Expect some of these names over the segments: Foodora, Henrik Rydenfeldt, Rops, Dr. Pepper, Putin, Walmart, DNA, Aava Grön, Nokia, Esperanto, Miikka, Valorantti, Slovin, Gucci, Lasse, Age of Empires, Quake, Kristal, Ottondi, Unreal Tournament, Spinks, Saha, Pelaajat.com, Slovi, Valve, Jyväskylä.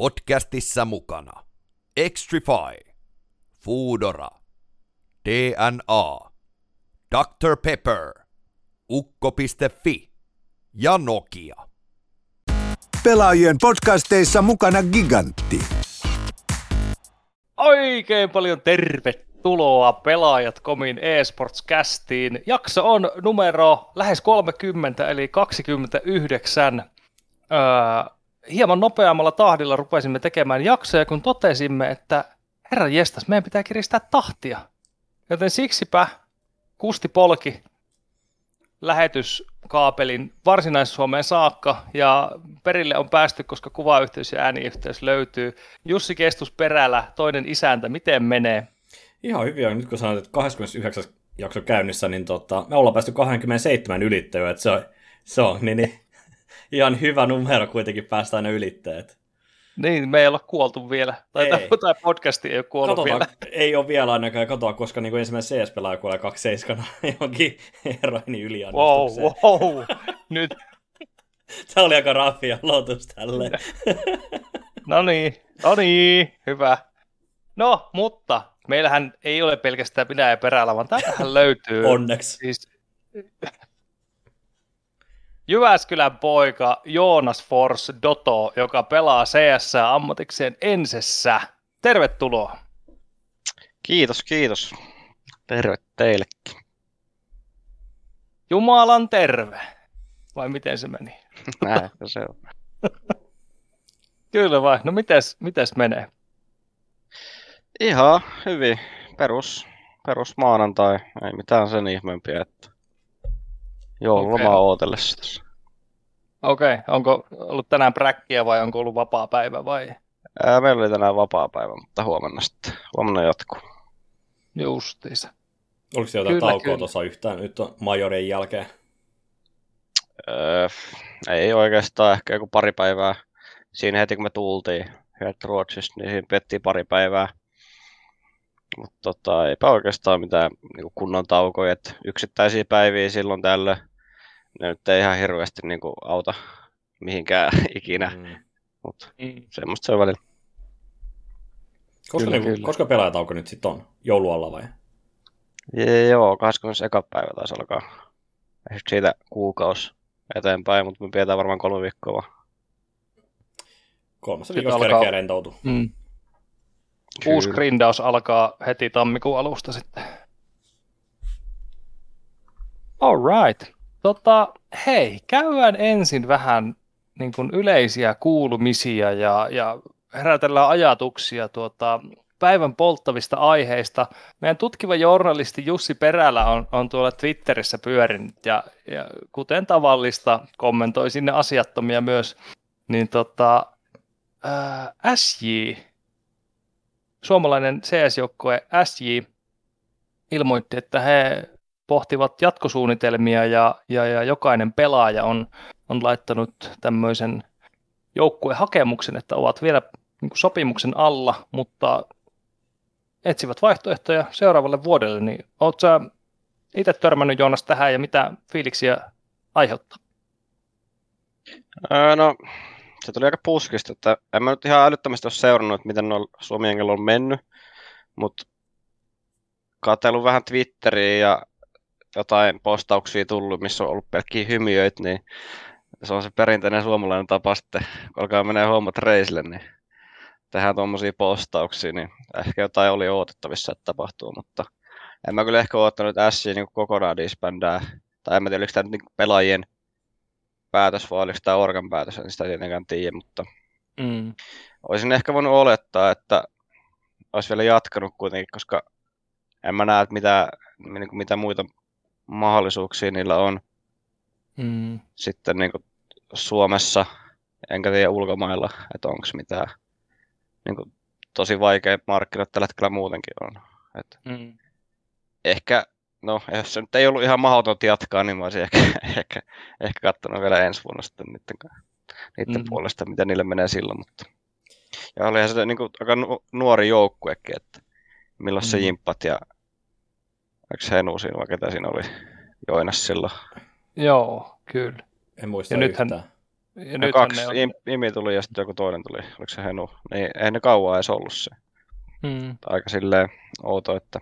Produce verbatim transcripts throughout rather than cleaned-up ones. Podcastissa mukana Extrify, Foodora, D N A, doctor Pepper, Ukko piste fi ja Nokia. Pelaajien podcasteissa mukana Gigantti. Oikein paljon tervetuloa Pelaajat piste comin eSports-castiin. Jakso on numero lähes kolmekymmentä eli kaksikymmentäyhdeksän. Öö, hieman nopeammalla tahdilla rupesimme tekemään jaksoja, kun totesimme, että herran jestas, meidän pitää kiristää tahtia. Joten siksipä Kusti Polki lähetyskaapelin Varsinais-Suomeen saakka ja perille on päästy, koska kuvayhteys ja ääniyhteys löytyy. Jussi Kestusperälä, toinen isäntä, miten menee? Ihan hyviä. Nyt kun sanoit, että kaksikymmentäyhdeksän jakso käynnissä, niin tota, me ollaan päästy kaksikymmentäseitsemän ylittäjyä, että se on, se on niin... niin. Ihan hyvä numero kuitenkin päästä aina ylitteet. Niin, me ei olla kuoltu vielä. Tai tämä podcasti ei ole kuollut Katsotaan, vielä. Ei ole vielä ainakaan katoa, koska niin ensimmäinen C S-pelaaja kuolee kaksi seitsemän johonkin heroini yliannostukseen. Wow, wow, nyt. Tämä oli aika raffia lotus tälleen. No niin, no niin, hyvä. No, mutta meillähän ei ole pelkästään minä ja Perälä, vaan tämähän löytyy. Onneksi. Siis... Jyväskylän poika Joonas Fors Doto, joka pelaa C S ammatikseen Ensessä. Tervetuloa. Kiitos, kiitos. Terve teillekin. Jumalan terve. Vai miten se meni? Näin se on. Kyllä vai. No mitäs, mitäs menee? Ihan hyvin. Perus, perus maanantai. Ei mitään sen ihmeempiä, että... Joo, okay. Lomaa ootellessa tässä. Okei, okay. Onko ollut tänään präkkiä vai onko ollut vapaa päivä vai? Ää, meillä oli tänään vapaa päivä, mutta huomenna sitten. Huomenna jatkuu. Justiinsa. Oliko se jotain kyllä, taukoa kyllä. Tuossa yhtään nyt majorin jälkeen? Öö, ei oikeastaan, ehkä joku pari päivää. Siinä heti kun me tultiin Ruotsista, niin siinä pettiin pari päivää. Mutta tota, eipä oikeastaan mitään niin kunnon taukoja, että yksittäisiä päiviä silloin tällöin. Ne nyt ei ihan hirveästi niin kuin, auta mihinkään ikinä, mm. mutta mm. semmoista se on välillä. Koska, kyllä, niin, koska pelaajatauko nyt sitten on? Joulualla vai? Je, joo, kahdeskymmenesensimmäinen päivä taisi alkaa. Ehkä siitä kuukausi eteenpäin, mutta me pidetään varmaan kolme viikkoa vaan. Kolmessa viikossa kerkeä rentoutuu. Mm. Kyllä. Uusi grindaus alkaa heti tammikuun alusta sitten. All right. Tota, hei, käydään ensin vähän niin kuin yleisiä kuulumisia ja, ja herätellään ajatuksia tuota, päivän polttavista aiheista. Meidän tutkiva journalisti Jussi Perälä on, on tuolla Twitterissä pyörinyt ja, ja kuten tavallista kommentoi sinne asiattomia myös. Niin tota, ää, S J... Suomalainen C S-joukkue S J ilmoitti, että he pohtivat jatkosuunnitelmia ja, ja, ja jokainen pelaaja on, on laittanut tämmöisen joukkuehakemuksen, että ovat vielä niin kuin sopimuksen alla, mutta etsivät vaihtoehtoja seuraavalle vuodelle. Niin, oletko sä itse törmännyt, Joonas, tähän ja mitä fiiliksiä aiheuttaa? Ää, no... Se tuli aika puskista, että en mä nyt ihan älyttömästi ole seurannut, että miten noilla Suomi-jengillä on mennyt, mutta katsellut vähän Twitteriä ja jotain postauksia tullut, missä on ollut pelkkiä hymiöitä, niin se on se perinteinen suomalainen tapa sitten, kun alkaa menee hommat reisille, niin tehdään tuommoisia postauksia, niin ehkä jotain oli odotettavissa, että tapahtuu, mutta en mä kyllä ehkä odottanut S J niin kokonaan disbändää, tai en mä tiedä, oliko tämä niin pelaajien päätös vai oliko tämä organ päätös, en sitä tietenkään tiedä, mutta mm. olisin ehkä voinut olettaa, että olisi vielä jatkanut kuitenkin, koska en mä näe, että mitä, niin kuin, mitä muita mahdollisuuksia niillä on mm. sitten niin kuin Suomessa, enkä tiedä ulkomailla, että onko mitään. Niin kuin, tosi vaikea markkinat tällä hetkellä muutenkin on. Et mm. Ehkä... No, jos se nyt ei ollut ihan mahdotonta jatkaa, niin mä olisin ehkä, ehkä, ehkä katsonut vielä ensi vuonna sitten niiden, niiden mm. puolesta, mitä niille menee silloin. Mutta... Ja olihan se niin kuin, aika nuori joukkuekin, että milloin mm. se jimppat ja oliko Henu siinä vai ketä siinä oli Joonas silloin? Joo, kyllä. En muista ja yhtään. Nythän, Ja no kaksi on... imi tuli ja sitten joku toinen tuli, oliko se Henu? Niin, ei ne kauan edes ollut se. Hmm. Aika silleen outo, että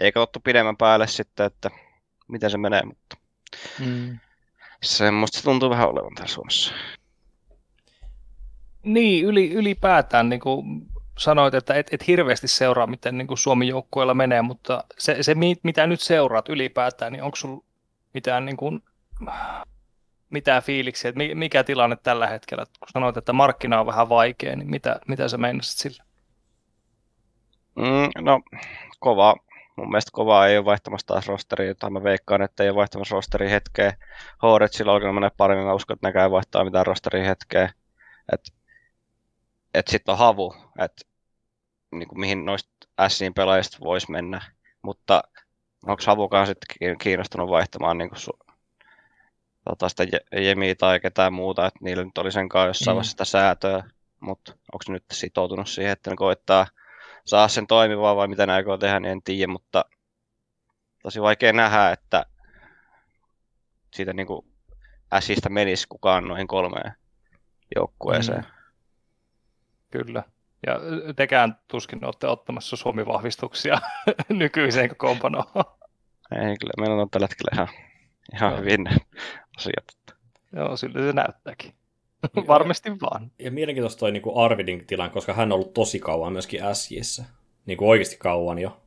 ei katsottu pidemmän päälle sitten, että miten se menee, mutta hmm. semmoista se tuntuu vähän olevan täällä Suomessa. Niin, yli, ylipäätään niin kuin sanoit, että et, et hirveästi seuraa, miten niin kuin Suomen joukkueella menee, mutta se, se, mitä nyt seuraat ylipäätään, niin onko sulla mitään... Niin kuin... Mitä fiiliksiä, että mikä tilanne tällä hetkellä, kun sanoit, että markkina on vähän vaikea, niin mitä, mitä sä meinasit sillä? Mm, no, kova. Mun mielestä kovaa ei ole vaihtamassa taas rosteria, jota mä veikkaan, että ei ole vaihtamassa rosteria hetkeä. H-Retsillä alkaa mennä paremmin, mä uskon, että nekään ei vaihtaa mitään rosteria hetkeä. Että et sitten on havu, että niin mihin noista ässiin pelaajista voisi mennä. Mutta onko havukaan sitten kiinnostunut vaihtamaan niin su- Tota sitä Jemiä tai ketään muuta, että niillä nyt oli sen kanssa jossain vaiheessa sitä säätöä, mutta onko nyt sitoutunut siihen, että ne koittaa saada sen toimivaa vai mitä ne aikoo tehdä, niin en tiedä, mutta tosi vaikea nähdä, että siitä niin kuin äsistä menisi kukaan noihin kolmeen joukkueeseen. Kyllä, ja tekään tuskin olette ottamassa Suomi-vahvistuksia nykyiseen kokoonpanoon. Ei kyllä, meillä on tällä hetkellä ihan... Ihan hyvin asiat. Joo, sillä se näyttääkin. Varmasti vaan. Ja mielenkiintoista toi niin kuin Arvidin tilan, koska hän on ollut tosi kauan myöskin äs jissä. Niin kuin oikeasti kauan jo.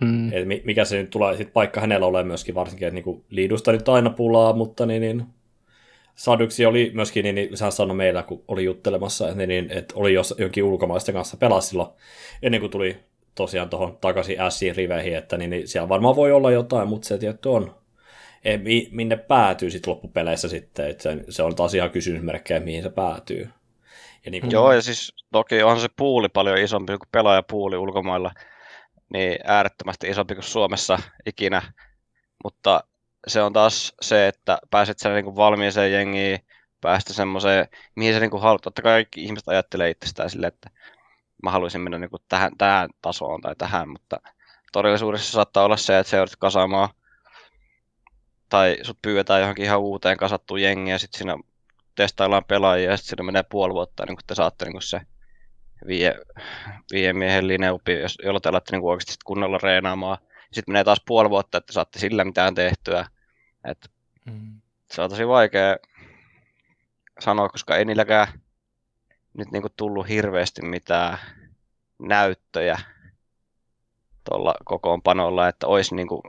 Mm. Et mikä se nyt tulee, sit paikka hänellä ole myöskin varsinkin, että niin kuin liidusta nyt aina pulaa, mutta niin, niin Sadyksi oli myöskin, niin, niin sehän sanoi meillä, kun oli juttelemassa, että, niin, että oli jos, jonkin ulkomaalaisten kanssa pelasi silloin, ennen kuin tuli tosiaan tuohon takaisin äs jiin riveihin, että niin, niin siellä varmaan voi olla jotain, mutta se tietty on. Ei, minne päätyy sitten loppupeleissä sitten, että se on taas ihan kysymysmerkkejä, mihin se päätyy. Ja niin kun... Joo, ja siis toki onhan se puuli paljon isompi kuin pelaajapuuli ulkomailla, niin äärettömästi isompi kuin Suomessa ikinä, mutta se on taas se, että pääset sen niin valmiiseen jengiin, päästä semmoiseen, mihin se niin haluat. Totta kai kaikki ihmiset ajattelee itsestään silleen, että mä haluaisin mennä niin tähän, tähän tasoon tai tähän, mutta todellisuudessa saattaa olla se, että seurat kasaamaan tai sut pyydetään johonkin ihan uuteen kasattuun jengiin ja sitten siinä testaillaan pelaajia ja sitten siinä menee puoli vuotta, niin kun te saatte niin kun se viie, viie miehen lineupi, jolla te alatte niin oikeasti sit kunnolla reenaamaan. Sitten menee taas puoli vuotta, että saatte sillä mitään tehtyä. Et mm. Se on tosi vaikea sanoa, koska ei niilläkään nyt niin kun tullut hirveästi mitään näyttöjä tuolla kokoonpanolla, että olisi niin kun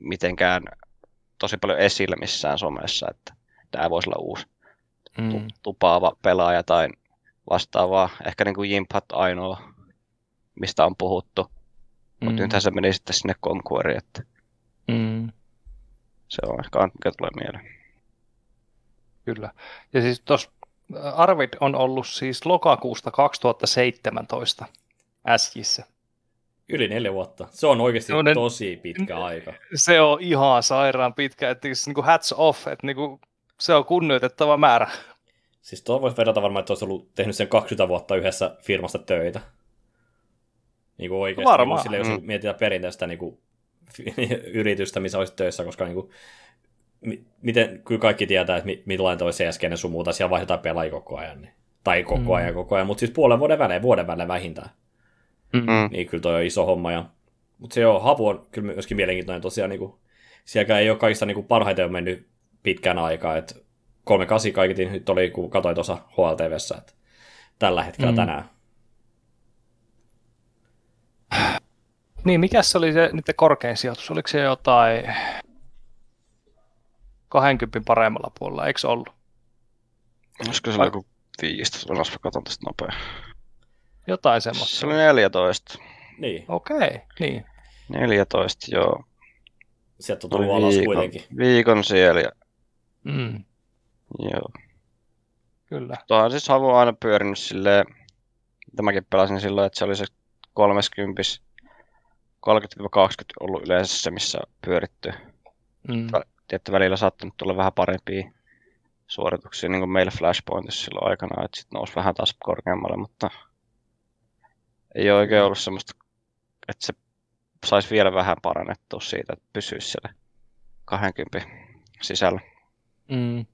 mitenkään tosi paljon esillä missään somessa, että tämä voisi olla uusi mm. tupaava pelaaja tai vastaavaa. Ehkä niin kuin Jimpat ainoa, mistä on puhuttu, mm. mutta nythän se meni sitten sinne konkuoriin, että mm. se on ehkä aina, mikä tulee mieleen. Kyllä. Ja siis tuossa Arvid on ollut siis lokakuusta kaksituhattaseitsemäntoista äskissä. Yli neljä vuotta. Se on oikeasti no, ne, tosi pitkä aika. Se on ihan sairaan pitkä. Että siis niinku hats off, että niinku se on kunnioitettava määrä. Siis tuo voisi verrata varmaan, että olisi ollut tehnyt sen kaksikymmentä vuotta yhdessä firmasta töitä. Niinku oikeasti. Varmaan. Niinku sille, jos mm. mietitään perinteistä niinku yritystä, missä olisi töissä, koska niinku, miten, kyllä kaikki tietää, että millainen toi C S G sun muuta, siellä vaihdetaan pelaajia koko ajan. Niin. Tai koko ajan, mm. koko ajan, mutta siis puolen vuoden välein, vuoden välein vähintään. Mm-hmm. Niin kyllä toi on iso homma. Ja... Mutta se joo, Haavu on kyllä myöskin mielenkiintoinen tosiaan. Niin kuin, sielläkään ei ole kaikista niin kuin parhaiten on mennyt pitkään aikaa. Et kolme kahdeksan kaiketin nyt oli, kun katsoin tuossa H L T V:ssä, että tällä hetkellä mm-hmm. tänään. Niin, mikäs se oli se niiden korkein sijoitus? Oliko se jotain kaksikymmentä paremmalla puolella, eikö ollut? Olisiko se joku viisitoista? Olisiko katson tästä nopeaa. Jotain semmoista. Se oli neljätoista. Niin. Okei, niin. neljätoista, joo. Sieltä on tullut alas kuitenkin. Viikon siellä. Mm. Joo. Kyllä. Tuohan siis Haavu on aina pyörinyt silleen, mitä mäkin pelasin silloin, että se oli se kolmekymmentä, kolmekymmentä kaksikymmentä ollut yleensä se, missä pyöritty. Mm. Tietty välillä saattanut tulla vähän parempia suorituksia, niin kuin meillä Flashpointissa silloin aikana, että sitten nousi vähän taas korkeammalle, mutta... Ei ole oikein ollut semmoista, että se saisi vielä vähän parannettua siitä, että pysyisi siellä kaksikymmentä sisällä. Mm.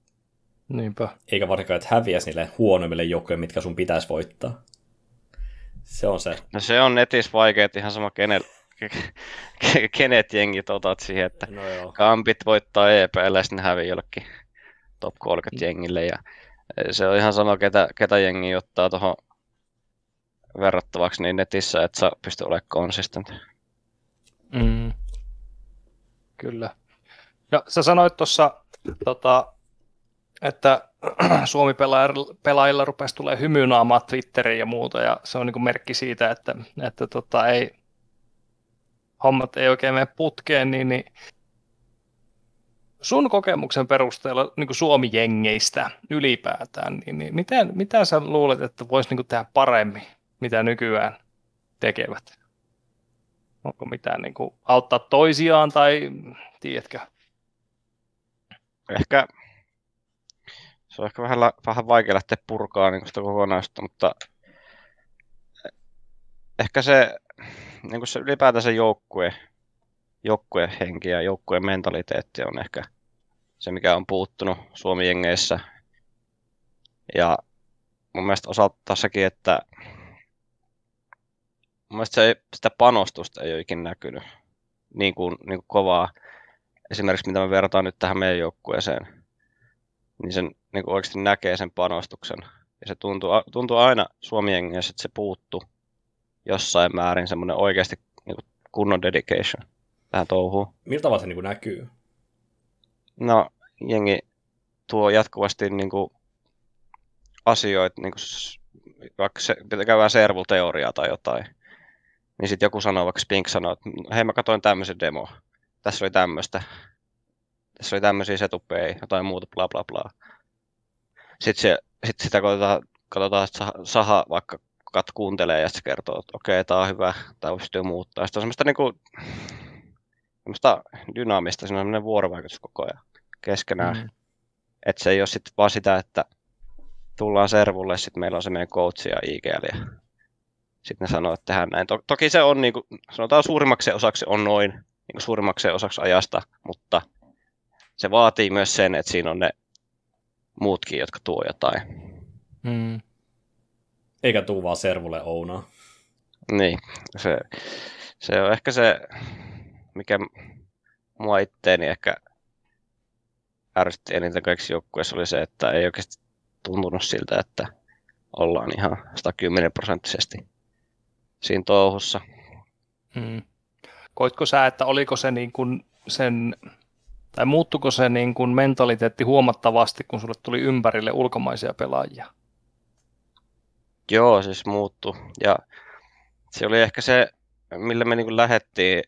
Niinpä. Eikä varsinkaan, että häviäisi niille huonoimmille joukkoille, mitkä sun pitäisi voittaa. Se on se. No se on netissä vaikea, että ihan sama kenellä. Kenet jengit otat siihen, että no kampit voittaa E P L ja sitten häviä jollekin top kolmekymmentä jengille. Ja se on ihan sama, ketä, ketä jengi ottaa tuohon verrattavaksi niin netissä, että sä pystyy olemaan consistent. Mm. Kyllä. No sä sanoit tuossa, tota, että Suomi-pelaajilla rupesi tulemaan hymynaamaa Twitteriin ja muuta, ja se on niin kuin merkki siitä, että, että tota, ei... hommat ei oikein mene putkeen, niin, niin sun kokemuksen perusteella niin kuin Suomi-jengeistä ylipäätään, niin, niin miten, mitä sä luulet, että voisi niin kuin tehdä paremmin, mitä nykyään tekevät? Onko mitään niin kuin auttaa toisiaan tai tiedätkö? Ehkä se on ehkä vähän, vähän vaikea lähteä purkaa niin kuin sitä kokonaista, mutta ehkä se... Niin kuin se ylipäätään se joukkue, joukkuehenki ja joukkueen mentaliteetti on ehkä se, mikä on puuttunut Suomi-jengeissä. Ja mun mielestä osaltaan sekin, että mun mielestä se ei, sitä panostusta ei ole ikinä näkynyt niin kuin, niin kuin kovaa. Esimerkiksi mitä me vertaan nyt tähän meidän joukkueeseen, niin sen niin kuin oikeasti näkee sen panostuksen. Ja se tuntuu, tuntuu aina Suomi-jengeissä, että se puuttuu jossain määrin semmoinen oikeasti niin kuin kunnon dedication tähän touhuun. Miltä tavalla se niin kuin näkyy? No, jengi tuo jatkuvasti niin kuin asioita, niin kuin, vaikka se, käydään servuteoriaa tai jotain, niin sitten joku sanoo, vaikka Spinks sanoo, että hei mä katsoin tämmöisen demo, tässä oli tämmöistä, tässä oli tämmöisiä setuppeja, jotain muuta, bla bla bla. Sitten, se, sitten sitä katsotaan, katsotaan Saha vaikka kat kuuntelee ja sitten kertoo, että okei, okay, tämä on hyvä, tämä pystyy muuttaa. Sitten on semmoista, niin kuin, semmoista dynaamista, semmoinen vuorovaikutus koko ajan keskenään. Mm. Että se ei ole sitten vaan sitä, että tullaan servulle, sitten meillä on se meidän coach ja I G L ja sitten ne sanoo, että tehdään näin. Toki se on, niin kuin, sanotaan suurimmaksi osaksi on noin, niin kuin suurimmaksi osaksi ajasta, mutta se vaatii myös sen, että siinä on ne muutkin, jotka tuo jotain. Mm. Eikä tuu vaan servulle ounaa. Niin, se, se on ehkä se, mikä mua itteeni ehkä ärsytti eniten kaikissa joukkueissa oli se, että ei oikeasti tuntunut siltä, että ollaan ihan sata kymmenen prosenttisesti siinä touhussa. Mm. Koitko sä, että oliko se niin kuin sen, tai muuttuko se niin kuin mentaliteetti huomattavasti, kun sulle tuli ympärille ulkomaisia pelaajia? Joo, siis muuttui. Ja se oli ehkä se, millä me niin lähdettiin,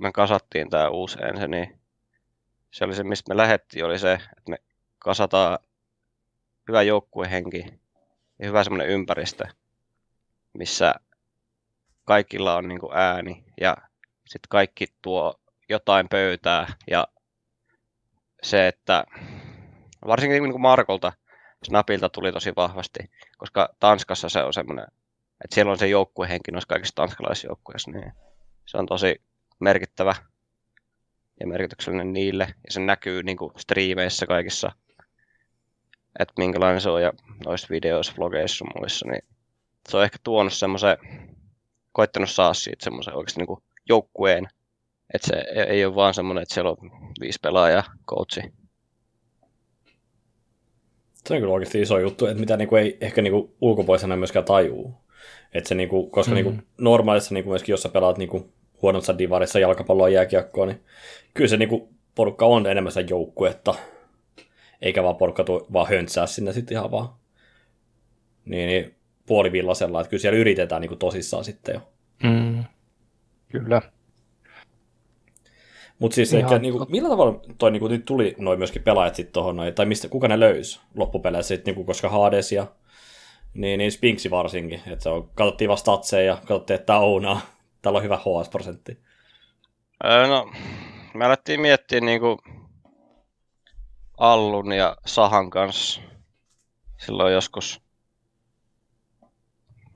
me kasattiin tämä uusi ensin, niin se oli se, mistä me lähdettiin, oli se, että me kasataan hyvä joukkuehenki ja hyvä semmoinen ympäristö, missä kaikilla on niin kuin ääni ja sitten kaikki tuo jotain pöytää. Ja se, että varsinkin niin kuin Markolta, Snapilta tuli tosi vahvasti, koska Tanskassa se on semmoinen, että siellä on se joukkuehenki noissa kaikissa tanskalaisjoukkueissa, niin se on tosi merkittävä ja merkityksellinen niille, ja se näkyy niin kuin striimeissä kaikissa, että minkälainen se on, ja noissa videoissa, vlogeissa ja muissa, niin se on ehkä tuonut semmoisen, koittanut saa siitä semmoisen oikeasti niin kuin joukkueen, että se ei ole vaan semmoinen, että siellä on viisi pelaajaa, coachi. Se on kyllä oikeasti iso juttu, että mitä niinku ei ehkä niinku ulkopuolisena myöskään tajuu. Että se niinku, koska mm-hmm. niinku normaalissa, niinku myöskin jos sä pelaat niinku huonossa divarissa jalkapalloa ja jääkiekkoa, niin kyllä se niinku porukka on enemmän sitä joukkuetta. Eikä vaan porukka tuo, vaan höntsää sinne sitten ihan vaan niin, niin puolivillasella. Että kyllä siellä yritetään niinku tosissaan sitten jo. Mm. Kyllä. Mutta siis ehkä, niinku, millä tavalla toi niinku, nyt tuli noin myöskin pelaajat sitten tuohon, tai mistä, kuka ne löysi loppupeleissä, niinku, koska Hades ja niin, niin Spinksi varsinkin, että katsottiin vaan statseja ja katsottiin, että tämä ounaa, täällä on hyvä H S-prosentti. No, me alettiin miettiä niinku Allun ja Sahan kanssa silloin joskus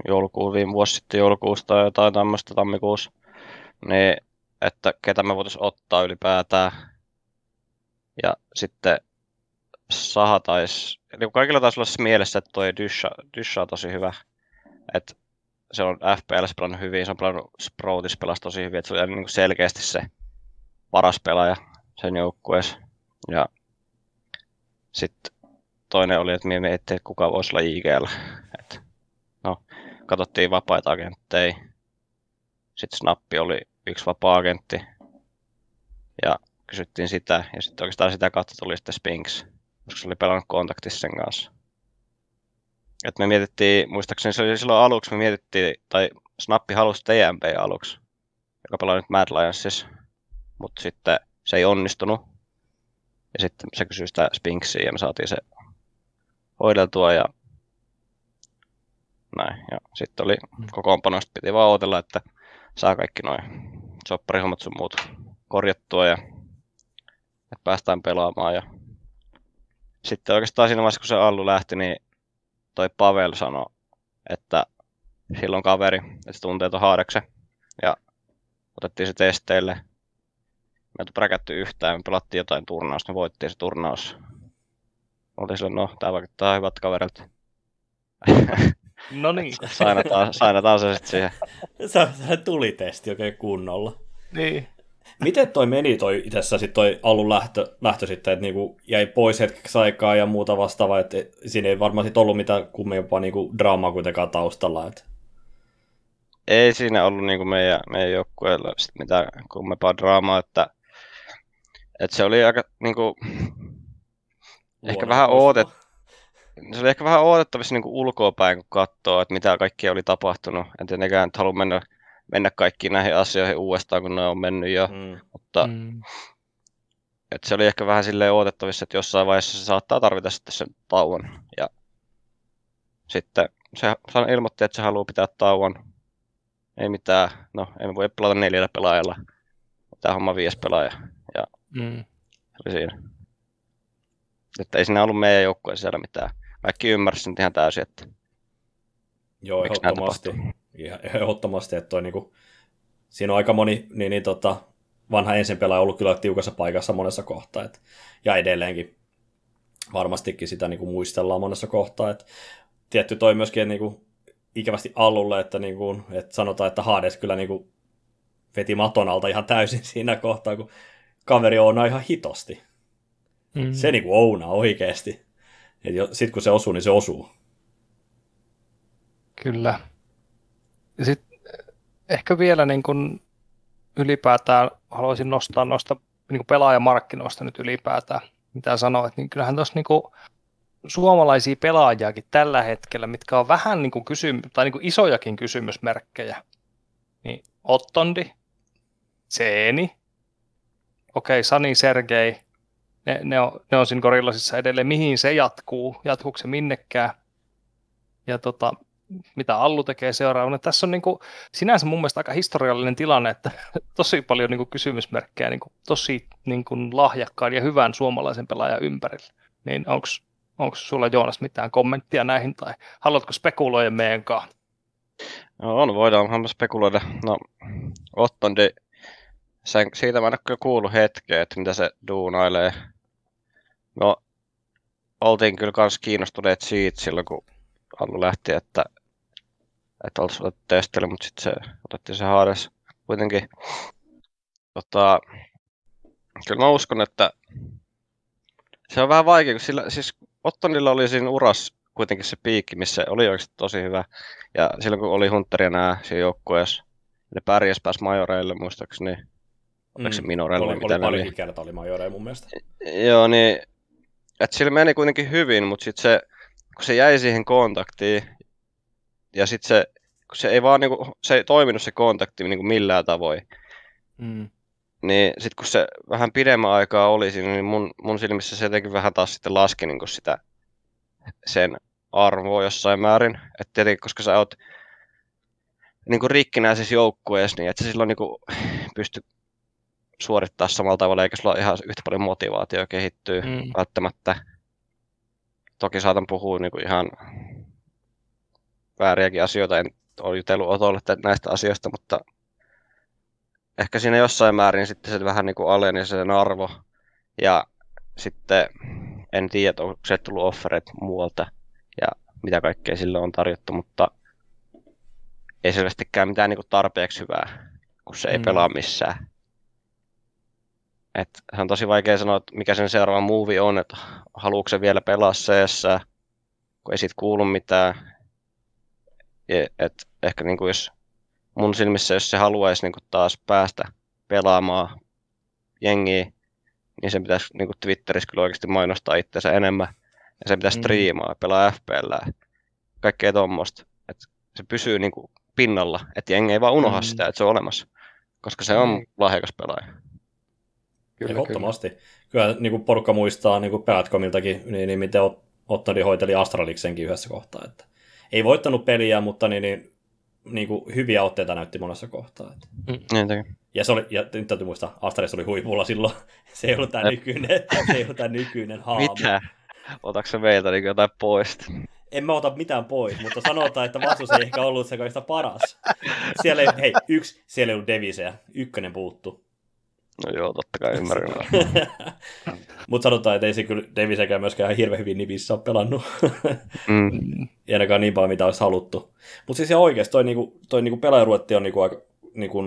joulukuun, viime vuosi sitten joulukuusta tai jotain tämmöistä tammikuussa, niin että ketä me voitaisiin ottaa ylipäätään. Ja sitten Saha taisi, niin kaikilla taisi olla mielessä, että toi Dysha on tosi hyvä. Et se on F P L pelannut hyvin, se on pelannut Sproutis pelasi tosi hyvin, että se oli niin selkeästi se paras pelaaja sen joukkueessa. Ja sitten toinen oli, että mietittiin, että kuka voisi olla I G:llä. Et, no, katsottiin vapaita agentteja. Sitten Snappi oli yksi vapaa-agentti. Ja kysyttiin sitä, ja sitten oikeastaan sitä kautta tuli sitten Spinks, koska se oli pelannut kontaktissa sen kanssa. Et me mietittiin, muistaakseni se oli silloin aluksi, me mietittiin, tai Snappi halusi T M P aluksi, joka pelaa nyt Mad Lionsissa, mutta sitten se ei onnistunut. Ja sitten se kysyi sitä Spinksia ja me saatiin se hoideltua ja näin. Ja sitten oli kokoonpanoista, piti vaan odotella, että saa kaikki noin sopparihommat sun muut korjattua ja että päästään pelaamaan. Ja sitten oikeastaan siinä vaiheessa, kun se Allu lähti, niin toi Pavel sanoi, että silloin kaveri, että se tuntee tuon Haadaksen. Ja otettiin se testeille. Me ei präkätty yhtään, me pelattiin jotain turnausta, me voittiin se turnaus. Oltiin silloin, no tää vaikuttaa hyvältä kaverilta. No niin. Sainataan, sainataan se sitten siihen. Sä tuli testi oikein kunnolla. Niin. Miten toi meni toi itse asiassa sit toi Allun lähtö, lähtö sitten, että niinku jäi pois hetkeksi aikaa ja muuta vastaavaa, että siinä ei varmaan sit ollut mitään kummempaa niinku draamaa kuitenkaan taustalla. Et. Ei siinä ollut niinku meidän, meidän joukkueella sit mitään kummempaa draamaa, että, että se oli aika niinku, ehkä vähän ootet, se oli ehkä vähän odotettavissa niinku ulkoapäin, kun katsoo, että mitä kaikkea oli tapahtunut, en tietenkään halua mennä mennä kaikkiin näihin asioihin uudestaan, kun ne on mennyt jo, mm. mutta mm. se oli ehkä vähän silleen odotettavissa, että jossain vaiheessa se saattaa tarvita sitten sen tauon. Ja sitten se ilmoitti, että se haluaa pitää tauon. Ei mitään, no ei voi pelata neljällä pelaajalla, tämä homma viides pelaaja ja mm. se oli siinä. Että ei siinä ollut meidän joukkueen sisällä mitään. Kaikki ymmärsin ihan täysin, että joo, miksi näin tapahtuu. Ihan ehdottomasti, että toi niinku, siinä on aika moni niin, niin, tota, vanha ensin pelaaja ollut kyllä tiukassa paikassa monessa kohtaa. Et, ja edelleenkin varmastikin sitä niinku, muistellaan monessa kohtaa. Et, tietty toi myöskin et, niinku, ikävästi Allulle, että niinku, et sanotaan, että Hades kyllä niinku, veti maton alta ihan täysin siinä kohtaa, kun kaveri ounaa ihan hitosti. Mm. Se niinku, ounaa oikeasti. Sitten kun se osuu, niin se osuu. Kyllä. Ja sitten ehkä vielä niin kun ylipäätään haluaisin nostaa noista niin kun pelaajamarkkinoista nyt ylipäätään, mitä sanoit, niin kyllähän tuossa niin kun suomalaisia pelaajiakin tällä hetkellä, mitkä on vähän niin kun kysymy- tai niin kun isojakin kysymysmerkkejä, niin Ottondi, Zeeni, okei, okay, Sani, Sergei, ne, ne on, ne on siinä Gorillasissa edelleen, mihin se jatkuu, jatkuuko se minnekään, ja tota... mitä Allu tekee seuraavana. Tässä on niin kuin, sinänsä mun mielestä aika historiallinen tilanne, että tosi paljon niin kuin, kysymysmerkkejä niin kuin, tosi niin kuin, lahjakkaan ja hyvän suomalaisen pelaajan ympärillä. Niin onko sulla Joonas mitään kommenttia näihin tai haluatko spekuloida meidän kanssa? No on, voidaan spekuloida. No Ottondi, sen, siitä mä en ole kyllä kuullut hetkeä, että mitä se duunailee. No oltiin kyllä kans kiinnostuneet siitä silloin, kun Allu lähti, että että olisi otettu testille, mutta sitten se, otettiin se Haares kuitenkin. Tota, kyllä mä uskon, että se on vähän vaikea, kun sillä, siis Ottonilla oli siinä uras kuitenkin se piikki, missä oli oikeasti tosi hyvä. Ja silloin kun oli Hunteria nää siinä joukkueessa, ne pärjäs pääsi majoreille muistaakseni. Mm. Oliko se minoreille? Oli, oli paljon ikäältä oli majoreja mun mielestä. Joo, niin että sillä meni kuitenkin hyvin, mutta sitten se, kun se jäi siihen kontaktiin, ja sitten se, se ei vaan niinku, se ei toiminut se kontakti niinku millään tavoin. Mm. Niin sitten kun se vähän pidemmän aikaa oli siinä, niin mun, mun silmissä se jotenkin vähän taas sitten laski niinku sitä sen arvoa jossain määrin. Että tietenkin, koska sä oot niinku rikkinäisessä joukkueessa, niin et sä silloin niinku pysty suorittamaan samalla tavalla, eikä sulla ole ihan yhtä paljon motivaatiota kehittyä mm. välttämättä. Toki saatan puhua niinku ihan vääriäkin asioita, en ole jutellut Otolle näistä asioista, mutta ehkä siinä jossain määrin sitten se vähän niin kuin aleni sen arvo. Ja sitten En tiedä, onko se tullut offereet muualta ja mitä kaikkea sille on tarjottu, mutta ei selvästikään mitään niinku tarpeeksi hyvää, kun se ei mm. pelaa missään. Et se on tosi vaikea sanoa, että mikä sen seuraava move on, että haluatko se vielä pelaa seessä, kun ei siitä kuulu mitään. Ja, et ehkä niinku jos mun silmissä, jos se haluaisi niinku taas päästä pelaamaan jengiä, niin sen pitäisi niinku Twitterissä kyllä oikeasti mainostaa itseänsä enemmän. Ja sen pitäisi mm. striimaa, pelaa F P:llä, kaikkea tuommoista. Se pysyy niinku pinnalla, että jengi ei vaan unohda mm. sitä, että se on olemassa, koska se on lahjakas pelaaja. Ehdottomasti. Kyllä, kyllä. kyllä niin porukka muistaa niin Pelaajat dot comiltakin, niin, niin miten Ottoni hoiteli Astraliksenkin yhdessä kohtaa. Että ei voittanut peliä, mutta niin, niin, niin hyviä otteita näytti monessa kohtaa. Että. Mm. Ja, se oli, ja nyt täytyy muistaa, Astralis oli huipulla silloin. Se ei ollut tämä nykyinen, nykyinen Haavu. Mitä? Otatko se meiltä niin jotain pois? En mä ota mitään pois, mutta sanotaan, että vastus ei ehkä ollut se kaikista paras. Siellä ei, hei, yksi, siellä ei ollut deviseä, ykkönen puuttu. No joo, totta kai ymmärrän. Mutta sanotaan, että ei se kyllä devisekään myöskään ihan hirveän hyvin nipissä ole pelannut. mm. Ei ainakaan niin paljon, mitä olisi haluttu. Mutta siis ihan oikeasti toi, niinku, toi niinku pelaajaruetti on niinku aika... Niinku,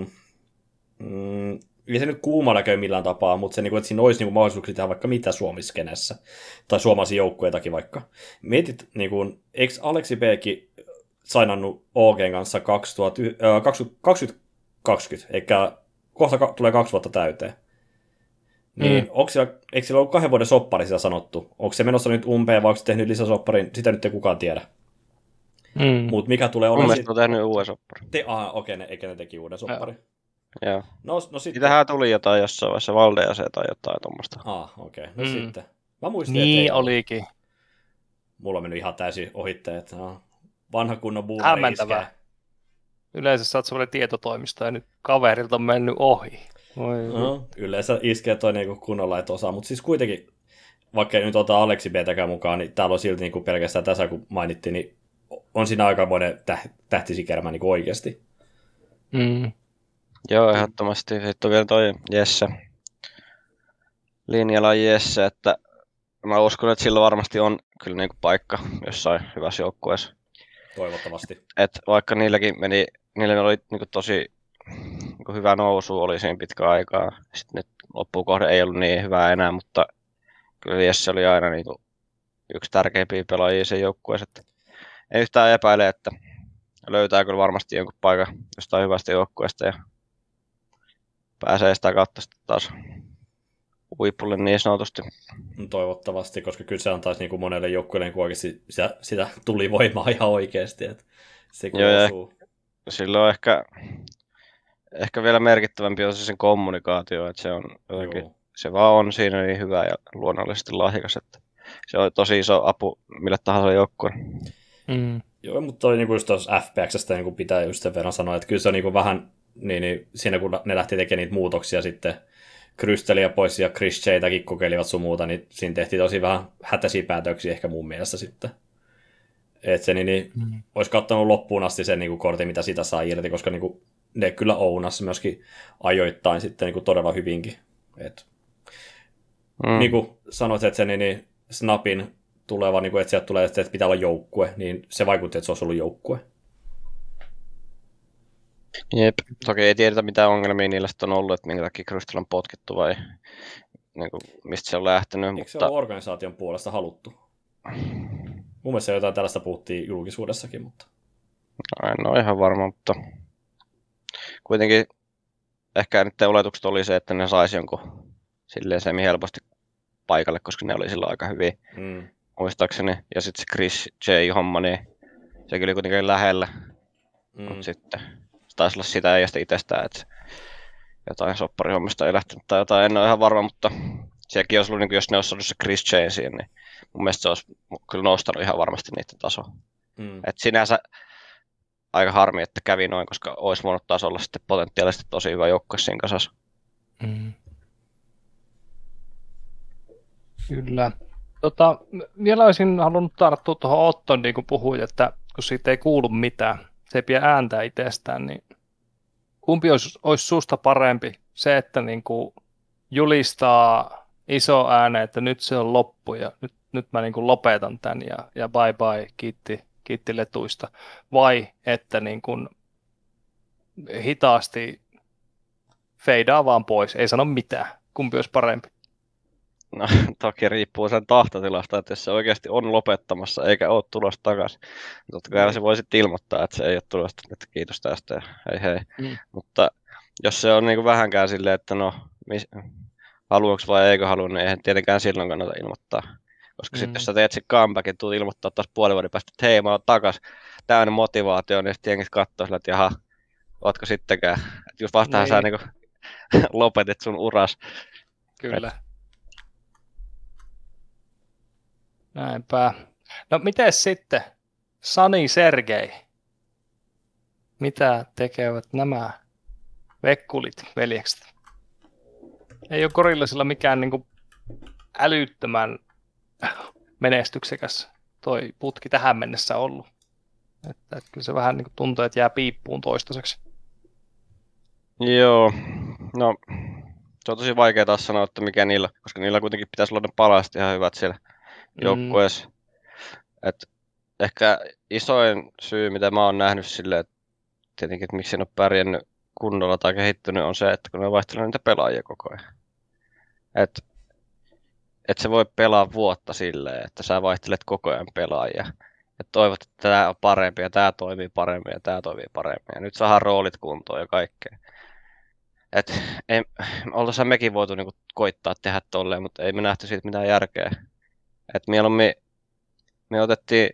mm, ei se nyt kuumana käy millään tapaa, mutta se, että siinä olisi mahdollisuuksia tehdä vaikka mitä Suomiskenessä, tai suomalaisia joukkueitakin vaikka. Mietit, eikö Aleksi Pkin sainannut O G:n kanssa kaksituhatta kaksikymmentä, eikä kohta tulee kaksi vuotta täyteen. Niin, mm. onko siellä, eikö siellä ollut kahden vuoden soppari sitä sanottu? Onko se menossa nyt umpeen, vai onko se tehnyt lisäsopparin? Sitä nyt ei kukaan tiedä. Mm. Mutta mikä tulee olemaan... Mun mielestä on tehnyt uuden sopparin. Te, aha, okei, okay, eikä ne teki uuden sopparin. Joo. No, no sitten... Tähän tuli jotain jossain vaiheessa, Valdease tai jotain tuommoista. Ah, okei. Okay. No mm. sitten. Mä muistin, niin ettei... olikin. Mulla on mennyt ihan täysin ohitteen, että no, vanha kunnon buumari iskee. Yleensä sä oot semmoinen tietotoimisto ja nyt kaverilta on mennyt ohi. Oi, no, yleensä iskee toi niinku kunnolla et osaa, mutta siis kuitenkin, vaikka nyt otan Aleksi Btäkään mukaan, niin täällä on silti niinku pelkästään tässä kun mainittiin, niin on siinä aikamoinen tähtisikermä niinku oikeasti. Mm. Joo, ehdottomasti. Sitten on vielä toi Jesse, linjalla Jesse, että mä uskon, että sillä varmasti on kyllä niinku paikka jossain hyvässä joukkueessa. Toivottavasti. Et vaikka niilläkin meni, niillä oli niinku tosi niinku hyvä nousu, oli siinä pitkä aikaa. Sitten nyt loppukohde ei ollut niin hyvää enää, mutta kyllä Jesse oli aina niinku yksi tärkeimpiä pelaajia sen joukkueessa. En yhtään epäile, että löytää kyllä varmasti jonkun paikan jostain hyvästä joukkueesta ja pääsee sitä kautta sitten taas huipulle niin sanotusti. Toivottavasti, koska kyllä se antaisi niin kuin monelle joukkueelle niin oikeasti sitä, sitä tuli voimaa ihan oikeasti. Että se joo, silloin ehkä, ehkä vielä merkittävämpi on se sen kommunikaatio, että se, on jotenkin, se vaan on siinä niin hyvä ja luonnollisesti lahjakas. Että se on tosi iso apu millä tahansa joukkueelle. Mm. Joo, mutta toi niinku just tuossa F P X:stä niinku pitää just sen verran sanoa, että kyllä se on niinku vähän... Niin, niin siinä kun ne lähti tekemään niitä muutoksia sitten, Krysteliä pois ja Chris J:täkin kokeilivat sun muuta, niin siinä tehtiin tosi vähän hätäisiä päätöksiä ehkä mun mielestä sitten. Että se niin, niin mm. olisi kattonut loppuun asti sen niin kuin kortin, mitä sitä saa irti, koska niin kuin, ne kyllä ounasi myöskin ajoittain sitten niin kuin todella hyvinkin. Et, mm. niin kuin sanoit, että se niin, niin Snapin tuleva, niin kuin, että sieltä tulee, että pitää olla joukkue, niin se vaikutti, että se olisi ollut joukkue. Jep, toki ei tiedetä mitä ongelmia niillä on ollut, että minkä takia Crystal on potkittu vai niin kuin, mistä se on lähtenyt. Eikö mutta... se ole organisaation puolesta haluttu? Mun mielestä jotain tällaista puhuttiin julkisuudessakin, mutta... No, en ole ihan varma, mutta kuitenkin ehkä niiden oletukset oli se, että ne saisi jonkun silleen semi helposti paikalle, koska ne oli silloin aika hyviä mm. muistaakseni. Ja sitten se Chris J-homma, niin se oli kuitenkin lähellä, mm. mutta sitten... taisi olla sitä ei itsestään, että jotain sopparihommista ei lähtenyt tai jotain, en ole ihan varma, mutta sielläkin olisi ollut, niin jos ne olisi ollut se Chris Jane siihen, niin mun mielestä se olisi kyllä noustanut ihan varmasti niiden tasoa. Mm. Et sinänsä aika harmi, että kävi noin, koska olisi voinut taas olla sitten potentiaalisesti tosi hyvä joukkue siinä kasassa. Mm. Kyllä. Tota, vielä olisin halunnut tarttua tuohon Ottoon, niin kuin puhuin, että kun siitä ei kuulu mitään. Se ei pidä ääntää itsestään, niin kumpi olisi, olisi susta parempi? Se, että niin kuin julistaa iso ääne, että nyt se on loppu ja nyt nyt mä niin kuin lopetan tämän ja, ja bye bye, kiitti, kiitti letuista, vai että niin kuin hitaasti feidaa vaan pois, ei sano mitään, kumpi olisi parempi? No toki riippuu sen tahtotilasta, että jos se oikeasti on lopettamassa eikä ole tulossa takaisin, niin totta kai se voi sitten ilmoittaa, että se ei ole tulossa, että kiitos tästä ja hei hei. Mm. Mutta jos se on niin kuin vähänkään silleen, että no mis, haluanko vai eikö halua, niin eihän tietenkään silloin kannata ilmoittaa. Koska mm. sitten jos sä teet sen comebackin, tulet ilmoittaa taas puoli vuoden päästä, että hei mä oon takas, täynnä motivaatio, niin sitten jengit katsoo sillä, että jaha, ootko sittenkään. Että just vastahan sä niin kuin lopetit sun uras. Kyllä. Et, näinpä. No mites sitten Sani Sergei? Mitä tekevät nämä vekkulit, veljekset? Ei ole Gorillasilla mikään niinku älyttömän menestyksekäs toi putki tähän mennessä ollut. Että, että kyllä se vähän niinku tuntuu, että jää piippuun toistaiseksi. Joo, no se on tosi vaikea taas sanoa, että mikä niillä, koska niillä kuitenkin pitäisi olla ne palaset ihan hyvät siellä joukkueessa. Mm. Et ehkä isoin syy, mitä mä oon nähnyt silleen, että tietenkin, että miksi en ole pärjännyt kunnolla tai kehittynyt, on se, että kun ne vaihtelee niitä pelaajia koko ajan. Että et se voi pelaa vuotta silleen, että sä vaihtelet koko ajan pelaajia. Että toivot, että tää on parempi ja tää toimii paremmin ja tää toimii paremmin. Ja nyt saadaan roolit kuntoon ja kaikkea. Että oltaisiin mekin voitu niinku koittaa tehdä tolleen, mutta ei me nähty siitä mitään järkeä. Että mieluummin me otettiin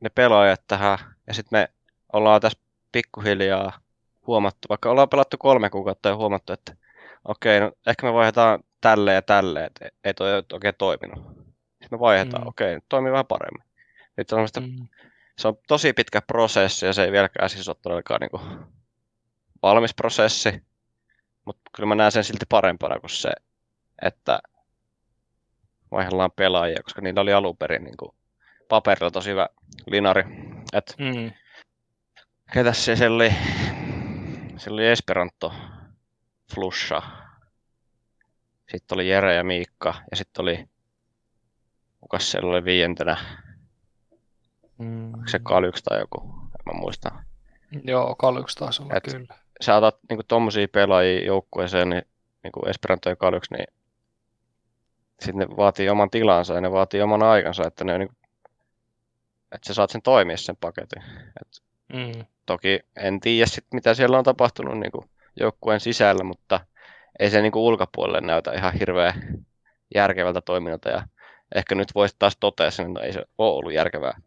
ne pelaajat tähän ja sitten me ollaan tässä pikkuhiljaa huomattu, vaikka ollaan pelattu kolme kuukautta ja huomattu, että okei, no ehkä me vaihdetaan tälleen ja tälleen, että ei toi oikein toiminut. Sitten me vaihdetaan, mm. okei, nyt toimii vähän paremmin. Nyt on mm. Se on tosi pitkä prosessi ja se ei vieläkään siis ole todellakaan niinku valmis prosessi, mutta kyllä mä näen sen silti parempana kuin se, että vaihdellaan pelaajia, koska niillä oli alun perin niin paperilla tosi hyvä linari. Et, mm. ketäs se, se oli? Se oli Esperanto, Flusha, sitten oli Jere ja Miikka, ja sitten oli, kukas siellä oli viientenä? Mm. Onko se Kalyks tai joku? En mä muista. Joo, Kalyks taisi olla, et, kyllä. Sä otat niin kuin tommosia pelaajia joukkueeseen, niin, niin kuin Esperanto ja Kalyks, niin sitten ne vaatii oman tilansa ja ne vaatii oman aikansa, että, ne on niinku, että sä saat sen toimia sen paketin. Et mm. Toki en tiedä sit, mitä siellä on tapahtunut niinku joukkueen sisällä, mutta ei se niinku ulkopuolelle näytä ihan hirveän järkevältä toiminnalta. Ja ehkä nyt voisi taas totea sen, että ei se ole ollut järkevää.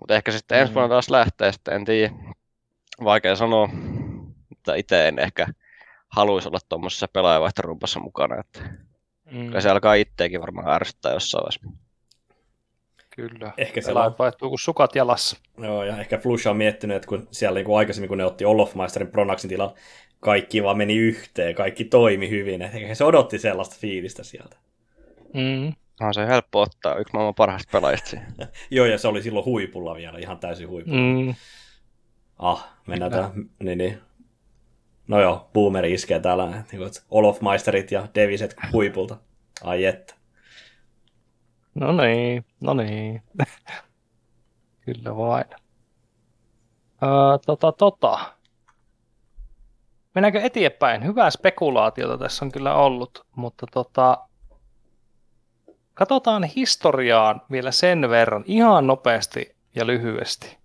Mutta ehkä se sitten ensi vuonna taas lähtee, sitten en tiedä. Vaikea sanoa, että itse en ehkä haluaisi olla tuommoisessa pelaajavaihtorumpassa mukana. Että Mm. Kyllä se alkaa itseäkin varmaan ärsyttää jossain vaiheessa. Kyllä. Ehkä se on vaihtuu kuin sukat jalassa. Joo, ja ehkä Flusha on miettinyt, että kun siellä niin kuin aikaisemmin, kun ne otti Olofmeisterin Pronaxin tilan, kaikki vaan meni yhteen, kaikki toimi hyvin. Ehkä se odotti sellaista fiilistä sieltä. Mm. No, se on helppo ottaa, yksi maailman parhaista pelaajista. Joo, ja se oli silloin huipulla vielä, ihan täysin huipulla. Mm. Ah, mennään tähän. Niin, niin. No joo, boomeri iskee täällä, niin Olofmeisterit ja Deviset huipulta. Ai että. No niin, no niin. Kyllä vain. Öö, tota, tota. Mennäänkö eteenpäin? Hyvää spekulaatiota tässä on kyllä ollut, mutta tota, katsotaan historiaan vielä sen verran ihan nopeasti ja lyhyesti.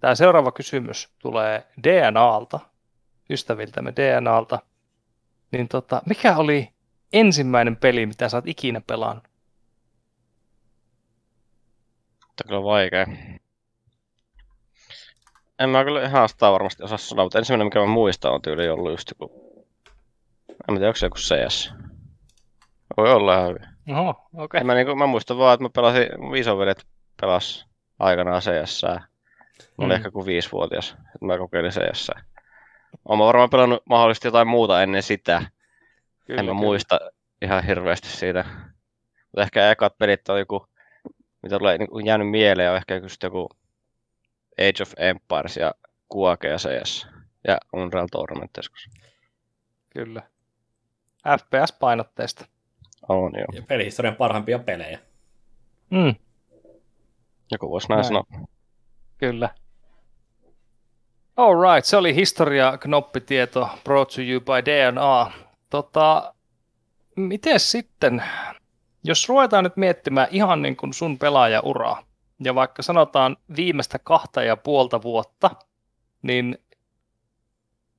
Tämä seuraava kysymys tulee D N Alta. Ystäviltämme D N Alta, niin tota, mikä oli ensimmäinen peli, mitä sä oot ikinä pelannut? Tämä on kyllä vaikea. En mä kyllä ihan sitä varmasti osaa sanoa, mutta ensimmäinen, mikä mä muistan, on tyyli ollut just joku, en tiedä, onko se joku C S. Voi olla ihan hyvin. Oho, okei. Okay. Mä, niin mä muistan vaan, että mä pelasin, mun isovedet pelas aikanaan C S:ää. Mä olin mm. ehkä kuin viisivuotias, että mä kokeilin se jossain. Olen varmaan pelannut mahdollisesti jotain muuta ennen sitä. Kyllä, en mä kyllä. muista ihan hirveästi siitä. Mutta ehkä ekat pelit on joku, mitä tulee niin jäänyt mieleen, on ehkä joku Age of Empires ja Quake ja C S ja Unreal Tournament joskus. Kyllä. F P S-painotteista. On joo. Ja pelihistorian parhaimpia pelejä. Mm. Joku voisi näin, näin sanoa. Kyllä. All right, se oli historia-knoppitieto brought to you by D N A. Tota, miten sitten, jos ruvetaan nyt miettimään ihan niin kuin sun pelaajauraa, ja vaikka sanotaan viimeistä kahta ja puolta vuotta, niin